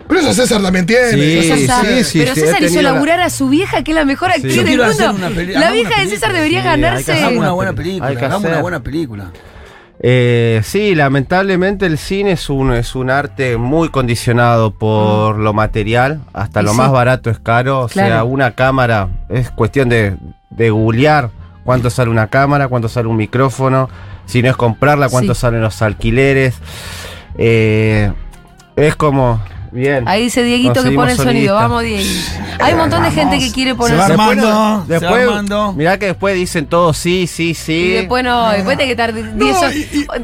Pero eso César también tiene. Sí, César, sí, sí, pero César hizo laburar la... a su vieja, que es la mejor actriz sí. del mundo. Peli... La vieja de César debería sí, ganarse. Hagamos una buena película. Hagamos una buena película. Eh, sí, lamentablemente el cine es un, es un arte muy condicionado por mm. lo material. Hasta y lo sí. más barato es caro. Claro. O sea, una cámara es cuestión de, de googlear cuánto sale una cámara, cuánto sale un micrófono. Si no es comprarla, cuánto sí. salen los alquileres. Eh, es como. Bien. Ahí dice Dieguito que pone el sonido. Vamos, Diego. Hay un montón de gente que quiere poner el sonido. Después, mirá que después dicen todo sí, sí, sí. Y después no, no. después te que tardar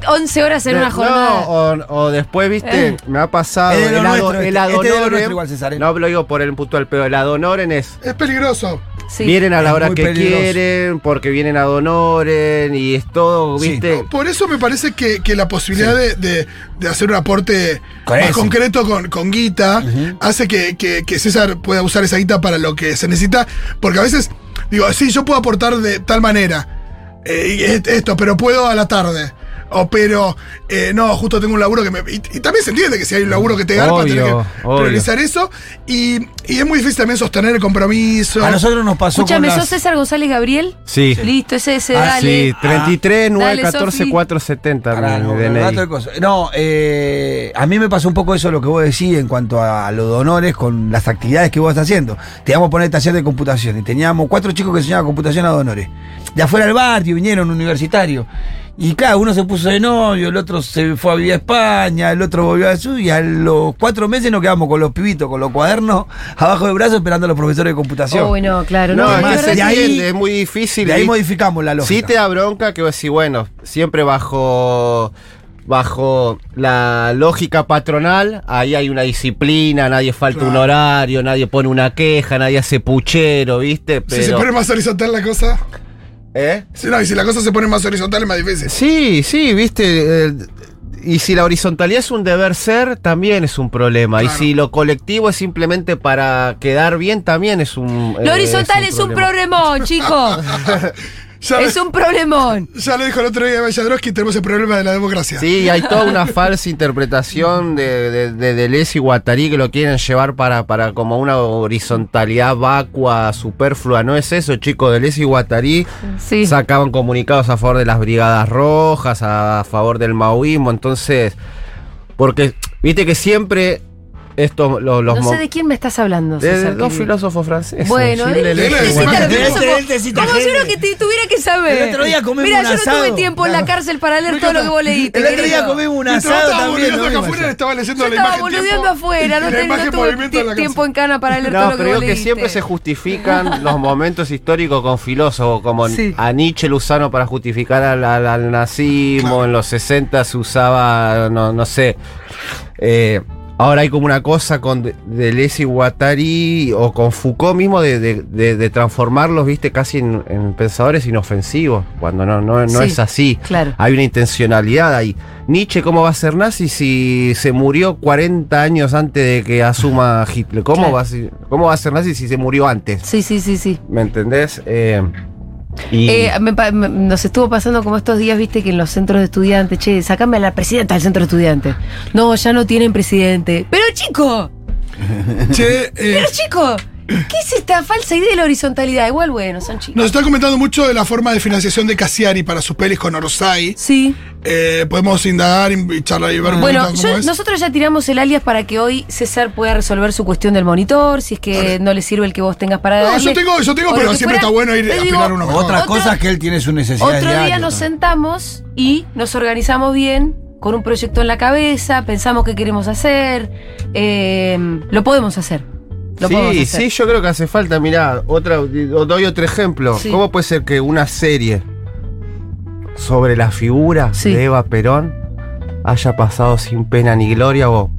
once horas en de, una jornada. No, o, o después, viste, eh. me ha pasado el, el, nuestro, ad, el este, ad honorem. Este no lo digo por el puntual, pero el ad honorem es. Es peligroso. Sí. Vienen a la hora que peligroso. quieren, porque vienen a donoren y es todo, ¿viste? Sí. No, por eso me parece que, que la posibilidad sí. de, de, de hacer un aporte con más eso. concreto con, con guita uh-huh. hace que, que, que César pueda usar esa guita para lo que se necesita, porque a veces digo, sí, yo puedo aportar de tal manera eh, esto, pero puedo a la tarde. O pero, eh, no, justo tengo un laburo que me... Y, y también se entiende que si hay un laburo que te garpa, tenés que priorizar eso. Y, y es muy difícil también sostener el compromiso. A nosotros nos pasó Escúchame, con las... ¿sos César González Gabriel? Sí. sí. Listo, ese, ese, ah, dale. Sí, treinta y tres, nueve, catorce, cuatrocientos setenta No, eh, a mí me pasó un poco eso lo que vos decís en cuanto a los donores con las actividades que vos estás haciendo. Te íbamos a poner taller de computación y teníamos cuatro chicos que enseñaban computación a donores. De afuera del barrio vinieron universitarios. Y claro, uno se puso de novio, el otro se fue a vivir a España, el otro volvió a su, y a los cuatro meses nos quedamos con los pibitos, con los cuadernos abajo del brazo esperando a los profesores de computación. Uy, no, claro. No, no es, de ahí, es muy difícil. De ahí, ahí modificamos la lógica. Sí te da bronca que vos decís, bueno, siempre bajo... Bajo la lógica patronal, ahí hay una disciplina, nadie falta claro. un horario, nadie pone una queja, nadie hace puchero, ¿viste? Pero... Si se pone más horizontal la cosa... ¿Eh? Sí, no, y si la cosa se pone más horizontal es más difícil. Sí, sí, viste... Eh, y si la horizontalidad es un deber ser, también es un problema. Claro. Y si lo colectivo es simplemente para quedar bien, también es un... Lo eh, horizontal es un, es problema. un problemón, chicos. Ya es le, un problemón. Ya lo dijo el otro día Trotsky, tenemos el problema de la democracia. Sí, hay toda una falsa interpretación de, de, de Deleuze y Guattari que lo quieren llevar para, para como una horizontalidad vacua, superflua. No es eso, chicos. Deleuze y Guattari sí. sacaban comunicados a favor de las Brigadas Rojas, a favor del maoísmo. Entonces, porque viste que siempre... Esto, lo, los no sé de quién me estás hablando, César. De dos filósofos franceses. Bueno, él te cita. Como si uno que te tuviera que saber. El otro día comimos Mira, un asado. Mira, yo no tuve tiempo en la cárcel para leer todo lo que vos leíste. El otro día comimos un asado también. Yo estaba boludeando afuera, no tuve tiempo en cana para leer todo lo que vos leíste. No, pero que siempre se justifican los momentos históricos con filósofos, como a Nietzsche lo usaron para justificar al nazismo, en los sesenta se usaba, no sé... eh Ahora hay como una cosa con Deleuze y Guattari o con Foucault mismo de, de, de, de transformarlos, viste, casi en, en pensadores inofensivos, cuando no, no, no sí, es así. Claro. Hay una intencionalidad ahí. Nietzsche, ¿cómo va a ser nazi si se murió cuarenta años antes de que asuma Hitler? ¿Cómo, claro. va, a ser, ¿cómo va a ser nazi si se murió antes? Sí, sí, sí, sí. ¿Me entendés? Eh, Y eh, me, me, nos estuvo pasando como estos días, viste, que en los centros de estudiantes, che, sacame a la presidenta del centro de estudiantes. No, ya no tienen presidente. Pero chico, che, eh, pero chico, ¿Qué es esta falsa idea de la horizontalidad? Igual, bueno, son chicos. Nos está comentando mucho de la forma de financiación de Cassiari para sus pelis con Orsay. Sí. Eh, podemos indagar y charlar y ver un Bueno, yo, cómo es. Nosotros ya tiramos el alias para que hoy César pueda resolver su cuestión del monitor, si es que vale. no le sirve el que vos tengas para darle. No, yo tengo, yo tengo, pero siempre fuera, está bueno ir a afinar uno. Otra cosa es que él tiene su necesidad. Otro diario, día nos ¿no? sentamos y nos organizamos bien. Con un proyecto en la cabeza, pensamos qué queremos hacer, eh, lo podemos hacer. Lo sí, podemos hacer. Sí, yo creo que hace falta, mirá, otra, doy otro ejemplo. Sí. ¿Cómo puede ser que una serie sobre la figura sí. de Eva Perón haya pasado sin pena ni gloria o...?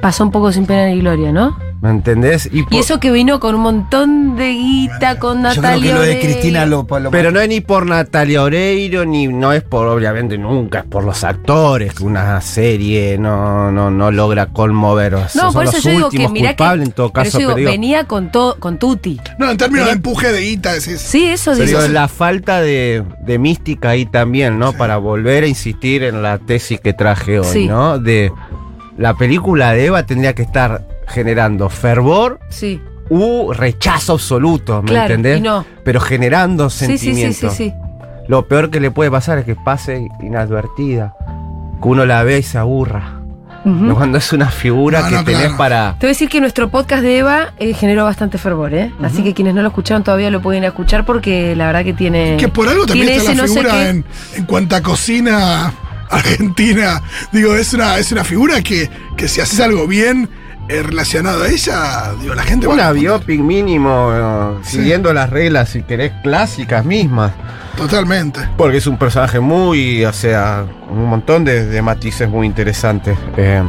Pasó un poco sin pena ni gloria, ¿no? ¿Me entendés? Y, por... y eso que vino con un montón de guita, con Natalia Yo creo que lo de Cristina lo, lo... Pero no es ni por Natalia Oreiro, ni no es por, obviamente nunca, es por los actores, que una serie no, no, no logra conmover. O sea, no, por eso yo digo que mirá que en todo caso, digo, digo, venía con, to, con tutti. No, en términos ¿Eh? de empuje de guita decís. Sí, eso digo. Pero la falta de, de mística ahí también, ¿no? Sí. Para volver a insistir en la tesis que traje hoy, sí. ¿no? De la película de Eva tendría que estar generando fervor sí. u rechazo absoluto, ¿me claro, entendés? No. Pero generando sentimientos. Sí, sí, sí, sí, sí. Lo peor que le puede pasar es que pase inadvertida, que uno la ve y se aburra. Uh-huh. Cuando es una figura no, que no, tenés claro. para... Te voy a decir que nuestro podcast de Eva eh, generó bastante fervor, ¿eh? Uh-huh. Así que quienes no lo escucharon todavía lo pueden escuchar porque la verdad que tiene... Que por algo también está la no figura en, en cuanto a cocina argentina. Digo, es una, es una figura que, que si haces algo bien... Relacionado a ella, digo, la gente una va a biopic mínimo, eh, sí. siguiendo las reglas, si querés, clásicas mismas. Totalmente. Porque es un personaje muy, o sea, un montón de, de matices muy interesantes. Eh,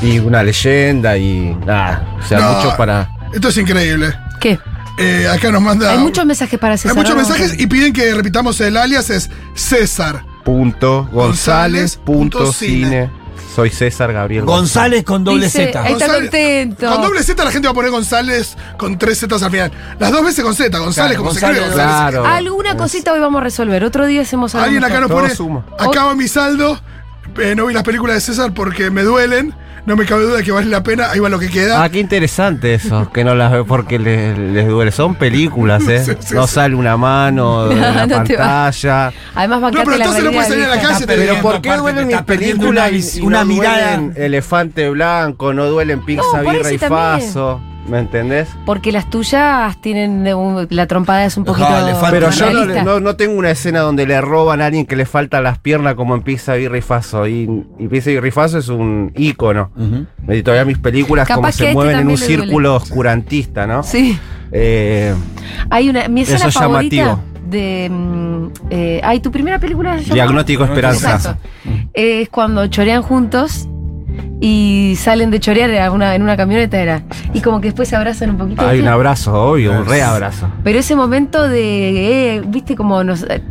y una leyenda y nada. O sea, no, mucho para. Esto es increíble. ¿Qué? Eh, acá nos manda. Hay muchos mensajes para César. Hay muchos mensajes y piden que repitamos el alias: es César. Punto González. González punto punto cine. cine. Soy César Gabriel González, González con doble Dice, Z. Ahí está González, contento. Con doble Z la gente va a poner González con tres Z al final. Las dos veces con Z, González, claro, como González, se cree. Claro. González. Alguna es... cosita hoy vamos a resolver. Otro día hacemos algo. Alguien acá nos pone. Sumo. Acaba mi saldo. Eh, no vi las películas de César porque me duelen. No me cabe duda de que vale la pena. Ahí va lo que queda. Ah, qué interesante eso. Que no las ve porque les, les duele. Son películas, ¿eh? Sí, sí, no sí. sale una mano de no, la no pantalla. Además, no, pero entonces la no puedes salir a la calle. Pero bien, ¿por qué duelen mis películas? Y, y una no mirada. Duelen Elefante Blanco, no duelen Pizza, no, birra y faso. ¿Me entendés? Porque las tuyas tienen un, la trompada es un poquito... No, pero yo no, no, no tengo una escena donde le roban a alguien que le faltan las piernas como en Pizza, birra y faso. Y, y Pizza, birra y faso es un ícono. Uh-huh. Y todavía mis películas Capaz como se este mueven en un círculo duele. oscurantista, ¿no? Sí. Eh, Hay una... Mi escena eso favorita llamativo. De... Eh, ay, tu primera película... Diagnóstico Esperanza. Eh, es cuando chorean juntos... Y salen de chorear en una, en una camioneta era. Y como que después se abrazan un poquito. Hay un abrazo, obvio, un reabrazo. Pero ese momento de, eh, viste, como nos... Eh,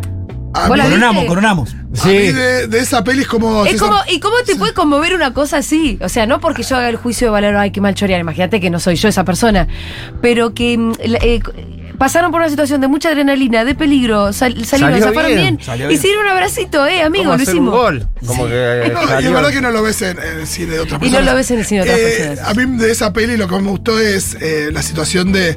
coronamos, coronamos. Sí. A mí de, de esa peli es como... Es como ¿Y cómo te sí. puede conmover una cosa así? O sea, no porque yo haga el juicio de valor, ay, qué mal chorear, imagínate que no soy yo esa persona. Pero que... Eh, pasaron por una situación de mucha adrenalina, de peligro, sal, salieron, zafaron bien, bien y se dieron un abracito, eh, amigo, lo hicimos. Gol. Como sí. que, no, y es verdad que no lo ves en, en el cine de otras personas. Y no lo ves en el cine de otras eh, personas. A mí de esa peli lo que me gustó es eh, la situación de,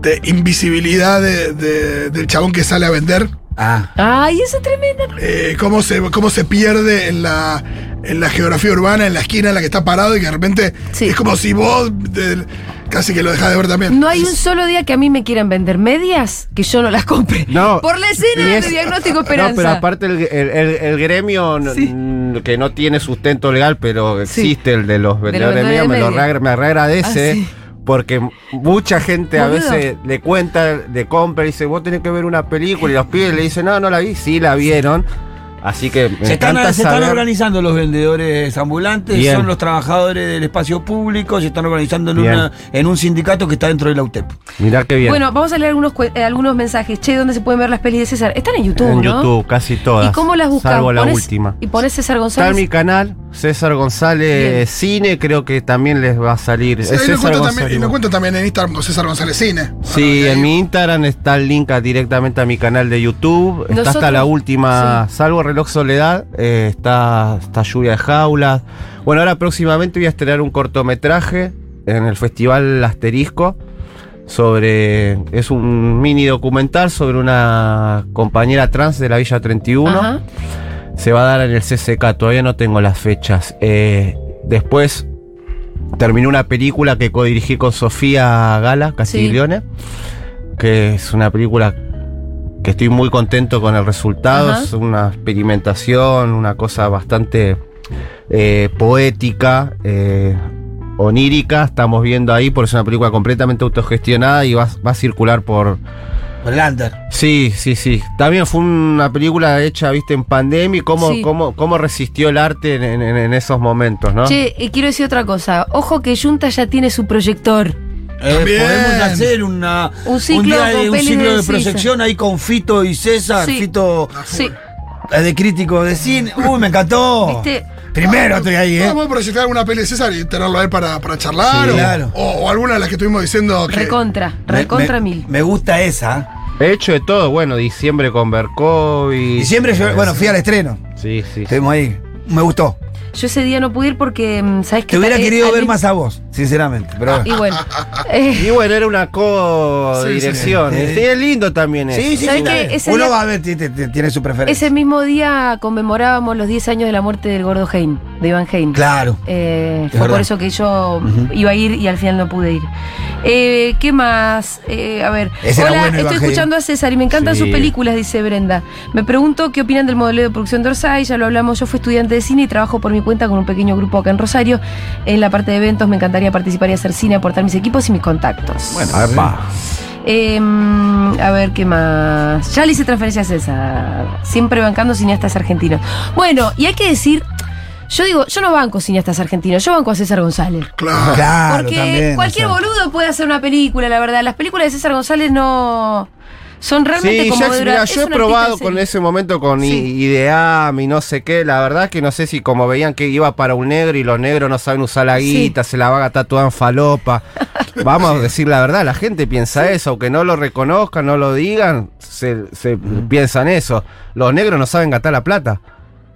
de invisibilidad de, de, del chabón que sale a vender. Ah. Ay, eso es tremendo. Eh, cómo, se, cómo se pierde en la, en la geografía urbana, en la esquina en la que está parado y que de repente sí. es como si vos... De, Casi que lo dejás de ver también. No hay un solo día que a mí me quieran vender medias que yo no las compre. No, por la escena es, de Diagnóstico Esperanza. No, pero aparte el, el, el, el gremio sí. que no tiene sustento legal, pero existe sí. el de los vendedores de los medias, me lo re, me reagradece. Ah, sí. Porque mucha gente a veces le cuenta, le compra y dice, vos tenés que ver una película. Y los pibes le dicen, no, no la vi. Sí, la vieron. Así que me se, están, se están organizando los vendedores ambulantes, Bien. son los trabajadores del espacio público, se están organizando en, una, en un sindicato que está dentro de la U T E P. Mirá qué bien. Bueno, vamos a leer algunos, eh, algunos mensajes. Che, ¿dónde se pueden ver las pelis de César? Están en YouTube, En ¿no? YouTube, casi todas. ¿Y cómo las buscan? Salvo la ponés, última. Y ponés César González. Está en mi canal, César González bien. Cine, creo que también les va a salir. Sí, es César lo también, y lo cuento también en Instagram con César González Cine. Sí, en mi Instagram está el link directamente a mi canal de YouTube. Está Nosotros, hasta la última, sí. salvo Reloj Soledad, eh, está, está Lluvia de Jaulas. Bueno, ahora próximamente voy a estrenar un cortometraje en el Festival Asterisco sobre, es un mini documental sobre una compañera trans de la Villa treinta y uno. Ajá. Se va a dar en el C C K, todavía no tengo las fechas. Eh, después terminó una película que codirigí con Sofía Gala Castiglione, sí, que es una película que estoy muy contento con el resultado. Ajá. Es una experimentación, una cosa bastante eh, poética, eh, onírica, estamos viendo ahí, porque es una película completamente autogestionada y va, va a circular por... Lander. Sí, sí, sí. También fue una película hecha, viste, en pandemia, y cómo, sí, cómo, cómo resistió el arte en, en, en esos momentos, ¿no? Che, y quiero decir otra cosa. Ojo que Junta ya tiene su proyector. Eh, podemos hacer una, un ciclo, un día, un ciclo de proyección ahí con Fito y César. Sí. Fito, sí, de crítico de cine. Uy, me encantó. ¿Viste? Primero ah, estoy ahí, ¿eh? Podemos proyectar una peli de César y tenerlo a él para, para charlar. Sí, o, claro, o, o alguna de las que estuvimos diciendo. Que recontra, recontra me, mil. Me gusta esa. He hecho de todo, bueno, Diciembre con Bercovi. Diciembre, yo, bueno, fui al estreno. Sí, sí. Estuvimos sí. ahí. Me gustó. Yo ese día no pude ir porque, ¿sabes qué? Te hubiera querido ver más a vos, sinceramente. Pero bueno. Y bueno. Eh. Y bueno, era una co-dirección. Sí, sí, sí. Sí, es lindo también eso. Sí, sí, sí, que ese uno día, va a ver, tiene su preferencia. Ese mismo día conmemorábamos los diez años de la muerte del Gordo Heim, de Iván Heim. Claro. Eh, fue por eso que yo uh-huh. iba a ir y al final no pude ir. Eh, ¿Qué más? Eh, a ver. Ese hola, bueno, estoy escuchando a César y me encantan sí. sus películas, dice Brenda. Me pregunto qué opinan del modelo de producción de Orsay, ya lo hablamos. Yo fui estudiante de cine y trabajo por mi cuenta con un pequeño grupo acá en Rosario. En la parte de eventos me encantaría participar y hacer cine, aportar mis equipos y mis contactos. Bueno, a ver, pa. Eh, a ver, ¿qué más? Ya le hice transferencia a César. Siempre bancando cineastas argentinos. Bueno, y hay que decir, yo digo, yo no banco cineastas argentinos, yo banco a César González. Claro, claro. Porque también, cualquier o sea. boludo puede hacer una película, la verdad. Las películas de César González no... Son realmente sí, como ya, mira, yo he probado con ese momento con sí. Ideam y no sé qué. La verdad que no sé si como veían que iba para un negro y los negros no saben usar la guita, sí. se la van a tatuar en falopa. Vamos a decir la verdad, la gente piensa sí. eso, aunque no lo reconozcan, no lo digan, se, se mm. piensan eso. Los negros no saben gastar la plata.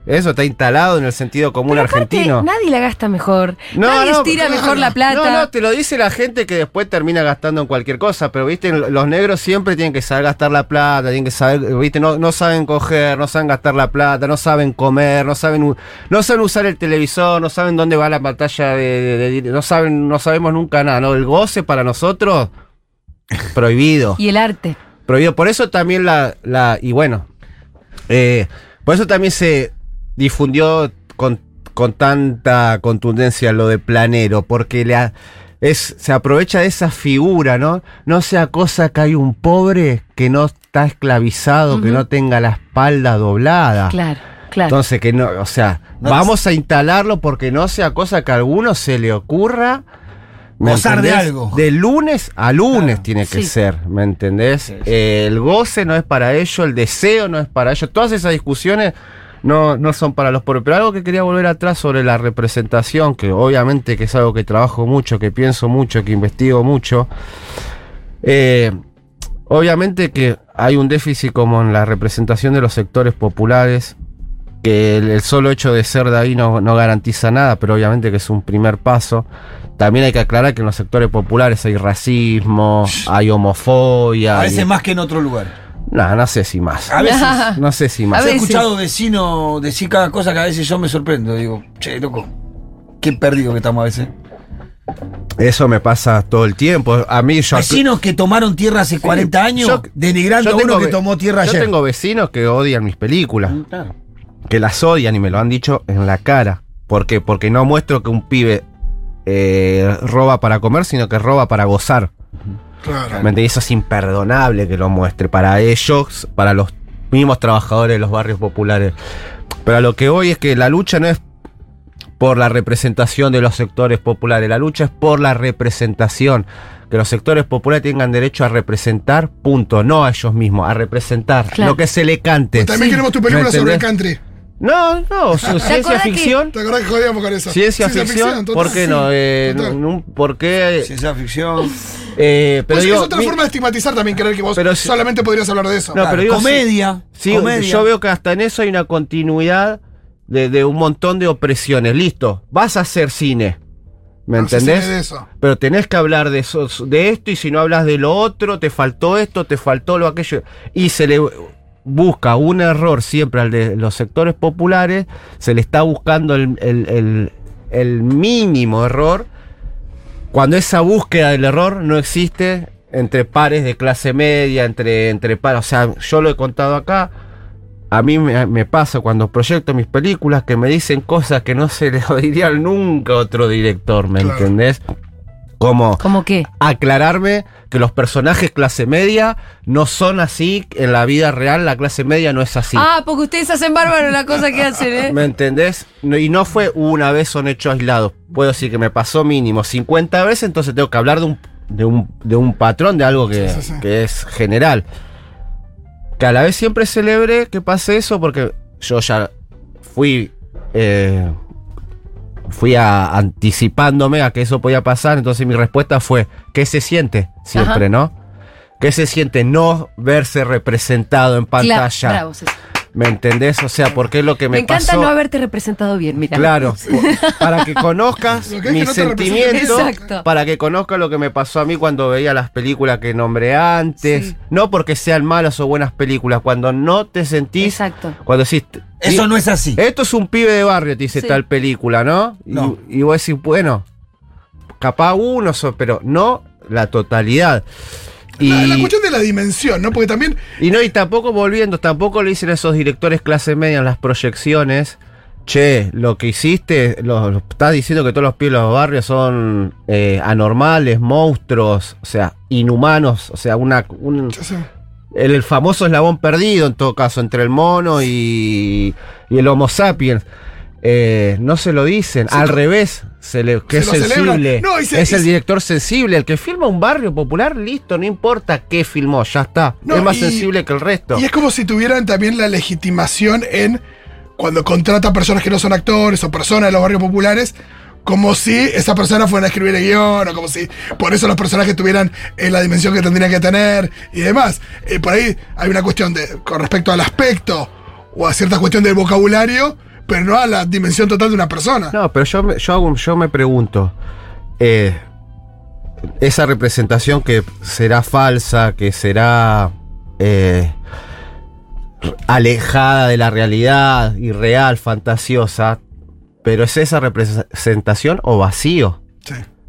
Eso está instalado en el sentido común pero argentino. Nadie la gasta mejor. No, nadie no, estira no, mejor la plata. No, no, te lo dice la gente que después termina gastando en cualquier cosa. Pero, viste, los negros siempre tienen que saber gastar la plata, tienen que saber, viste, no, no saben coger, no saben gastar la plata, no saben comer, no saben no saben usar el televisor, no saben dónde va la pantalla de, de, de no saben, no sabemos nunca nada, ¿no? El goce para nosotros, prohibido. Y el arte. Prohibido. Por eso también la, la y bueno, eh, por eso también se difundió con, con tanta contundencia lo de planero, porque la, es, se aprovecha de esa figura, ¿no? No sea cosa que hay un pobre que no está esclavizado, uh-huh. que no tenga la espalda doblada. Claro, claro. Entonces, que no, o sea, no vamos a instalarlo porque no sea cosa que a alguno se le ocurra. Gozar de algo. De lunes a lunes claro, tiene que sí. ser, ¿me entendés? Sí, sí. Eh, el goce no es para ello, el deseo no es para ello. Todas esas discusiones no, no son para los pobres. Pero algo que quería volver atrás sobre la representación, que obviamente que es algo que trabajo mucho, que pienso mucho, que investigo mucho. Eh, obviamente que hay un déficit como en la representación de los sectores populares, que el, el solo hecho de ser de ahí no, no garantiza nada, pero obviamente que es un primer paso. También hay que aclarar que en los sectores populares hay racismo, hay homofobia. A veces hay... más que en otro lugar. No, no sé si más. A veces. No sé si más. He escuchado vecinos decir cada cosa que a veces yo me sorprendo. Digo, che, loco, qué perdido que estamos a veces. Eso me pasa todo el tiempo. A mí yo vecinos que tomaron tierra hace sí, cuarenta años, yo, denigrando yo a uno que tomó tierra yo ayer. Yo tengo vecinos que odian mis películas. Mm, claro. Que las odian y me lo han dicho en la cara. ¿Por qué? Porque no muestro que un pibe eh, roba para comer, sino que roba para gozar. Claro. Eso es imperdonable que lo muestre para ellos, para los mismos trabajadores de los barrios populares. Pero a lo que voy es que la lucha no es por la representación de los sectores populares, la lucha es por la representación. Que los sectores populares tengan derecho a representar, punto, no a ellos mismos, a representar claro. lo que se le cante. Pues también sí. queremos tu película sobre el country. No, no, ciencia ficción. ¿Te acordás que jodíamos con eso? Ciencia ficción, ¿por qué no? Eh, ¿Por qué? Ciencia ficción. Eh, pero pues digo, es otra mi... forma de estigmatizar también, creer que vos pero si... solamente podrías hablar de eso. No, claro. pero digo, comedia. Sí, comedia. Yo veo que hasta en eso hay una continuidad de, de un montón de opresiones. Listo, vas a hacer cine. ¿Me entendés? No sé si pero tenés que hablar de eso, de esto, y si no hablas de lo otro, te faltó esto, te faltó lo aquello. Y se le busca un error siempre al de los sectores populares, se le está buscando el, el, el, el mínimo error, cuando esa búsqueda del error no existe entre pares de clase media, entre, entre pares. O sea, yo lo he contado acá. A mí me, me pasa cuando proyecto mis películas que me dicen cosas que no se les diría nunca a otro director, ¿me claro. entendés? Como ¿Cómo qué? Aclararme que los personajes clase media no son así, en la vida real la clase media no es así. Ah, porque ustedes hacen bárbaro la cosa que hacen, ¿eh? ¿Me entendés? No, y no fue una vez, son hechos aislados. Puedo decir que me pasó mínimo cincuenta veces, entonces tengo que hablar de un, de un, de un patrón, de algo que, sí, sí, sí. que es general. Que a la vez siempre celebré que pase eso, porque yo ya fui eh, fui a, anticipándome a que eso podía pasar, entonces mi respuesta fue, ¿qué se siente siempre, Ajá. no? ¿Qué se siente no verse representado en pantalla? Claro, bravo, César. ¿Me entendés? O sea, porque es lo que me, me pasó. Me encanta no haberte representado bien, mira. Claro, para que conozcas que mis no sentimientos, para que conozcas lo que me pasó a mí cuando veía las películas que nombré antes. Sí. No porque sean malas o buenas películas, cuando no te sentís... Exacto. Cuando decís... Eso no es así. Esto es un pibe de barrio, te dice sí. tal película, ¿no? no. Y, y vos decís, bueno, capaz uno, pero no la totalidad. Y la, la cuestión de la dimensión, ¿no? Porque también... Y no, y tampoco volviendo, tampoco le dicen a esos directores clase media en las proyecciones, che, lo que hiciste, lo, lo, estás diciendo que todos los pibes de los barrios son eh, anormales, monstruos, o sea, inhumanos, o sea, una... Un, el, el famoso eslabón perdido, en todo caso, entre el mono y, y el homo sapiens. Eh, no se lo dicen, sí, al revés, se le, que se es sensible, no, se, es el director sensible, el que filma un barrio popular, listo, no importa qué filmó, ya está, no, es más y, sensible que el resto. Y es como si tuvieran también la legitimación en, cuando contratan personas que no son actores o personas de los barrios populares, como si esa persona fuera a escribir el guión, o como si por eso los personajes tuvieran eh, la dimensión que tendrían que tener y demás. Eh, por ahí hay una cuestión de, con respecto al aspecto o a cierta cuestión del vocabulario, pero no a la dimensión total de una persona. No, pero yo, yo, yo me pregunto, eh, esa representación que será falsa, que será eh, alejada de la realidad, irreal, fantasiosa, pero ¿es esa representación o vacío?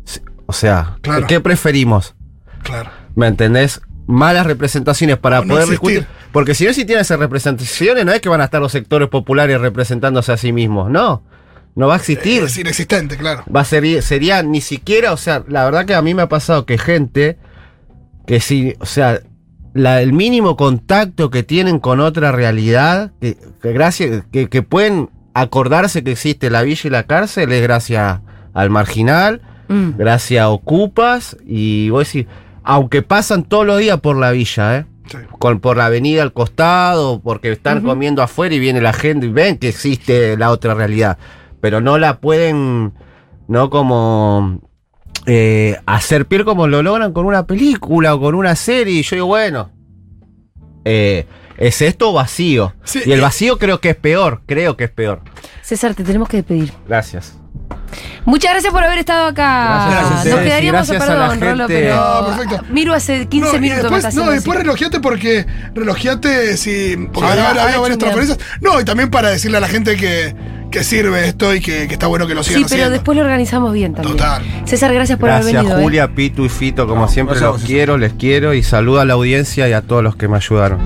Sí. O sea, claro. ¿qué preferimos? Claro. ¿Me entendés? Malas representaciones para no poder existir. Discutir. Porque si no si tienen esas representaciones, no es que van a estar los sectores populares representándose a sí mismos, no. No va a existir. Es inexistente, claro. Va a ser, sería ni siquiera, o sea, la verdad que a mí me ha pasado que gente que si, o sea, la, el mínimo contacto que tienen con otra realidad, que, que gracias, que, que pueden acordarse que existe la villa y la cárcel, es gracias al marginal, mm. gracias a Ocupas, y vos decís. Aunque pasan todos los días por la villa, ¿eh? Sí. Con, por la avenida al costado, porque están uh-huh. comiendo afuera y viene la gente y ven que existe la otra realidad. Pero no la pueden, no como eh, hacer piel como lo logran con una película o con una serie. Y yo digo, bueno, eh, ¿es esto vacío? Sí. Y el vacío creo que es peor, creo que es peor. César, te tenemos que despedir. Gracias. Muchas gracias por haber estado acá. Gracias, nos quedaríamos separados, don Rolo, pero no, perfecto. Miro hace quince no, minutos. Después, no, después relojeate porque relojeate si porque ah, habrá habido varias transferencias. No, y también para decirle a la gente que, que sirve esto y que, que está bueno que lo sigan. Sí, pero haciendo. Después lo organizamos bien también. Total. César, gracias por gracias, haber venido. Julia, eh. Pitu y Fito, como no, siempre los quiero, les quiero y saludo a la audiencia y a todos los que me ayudaron.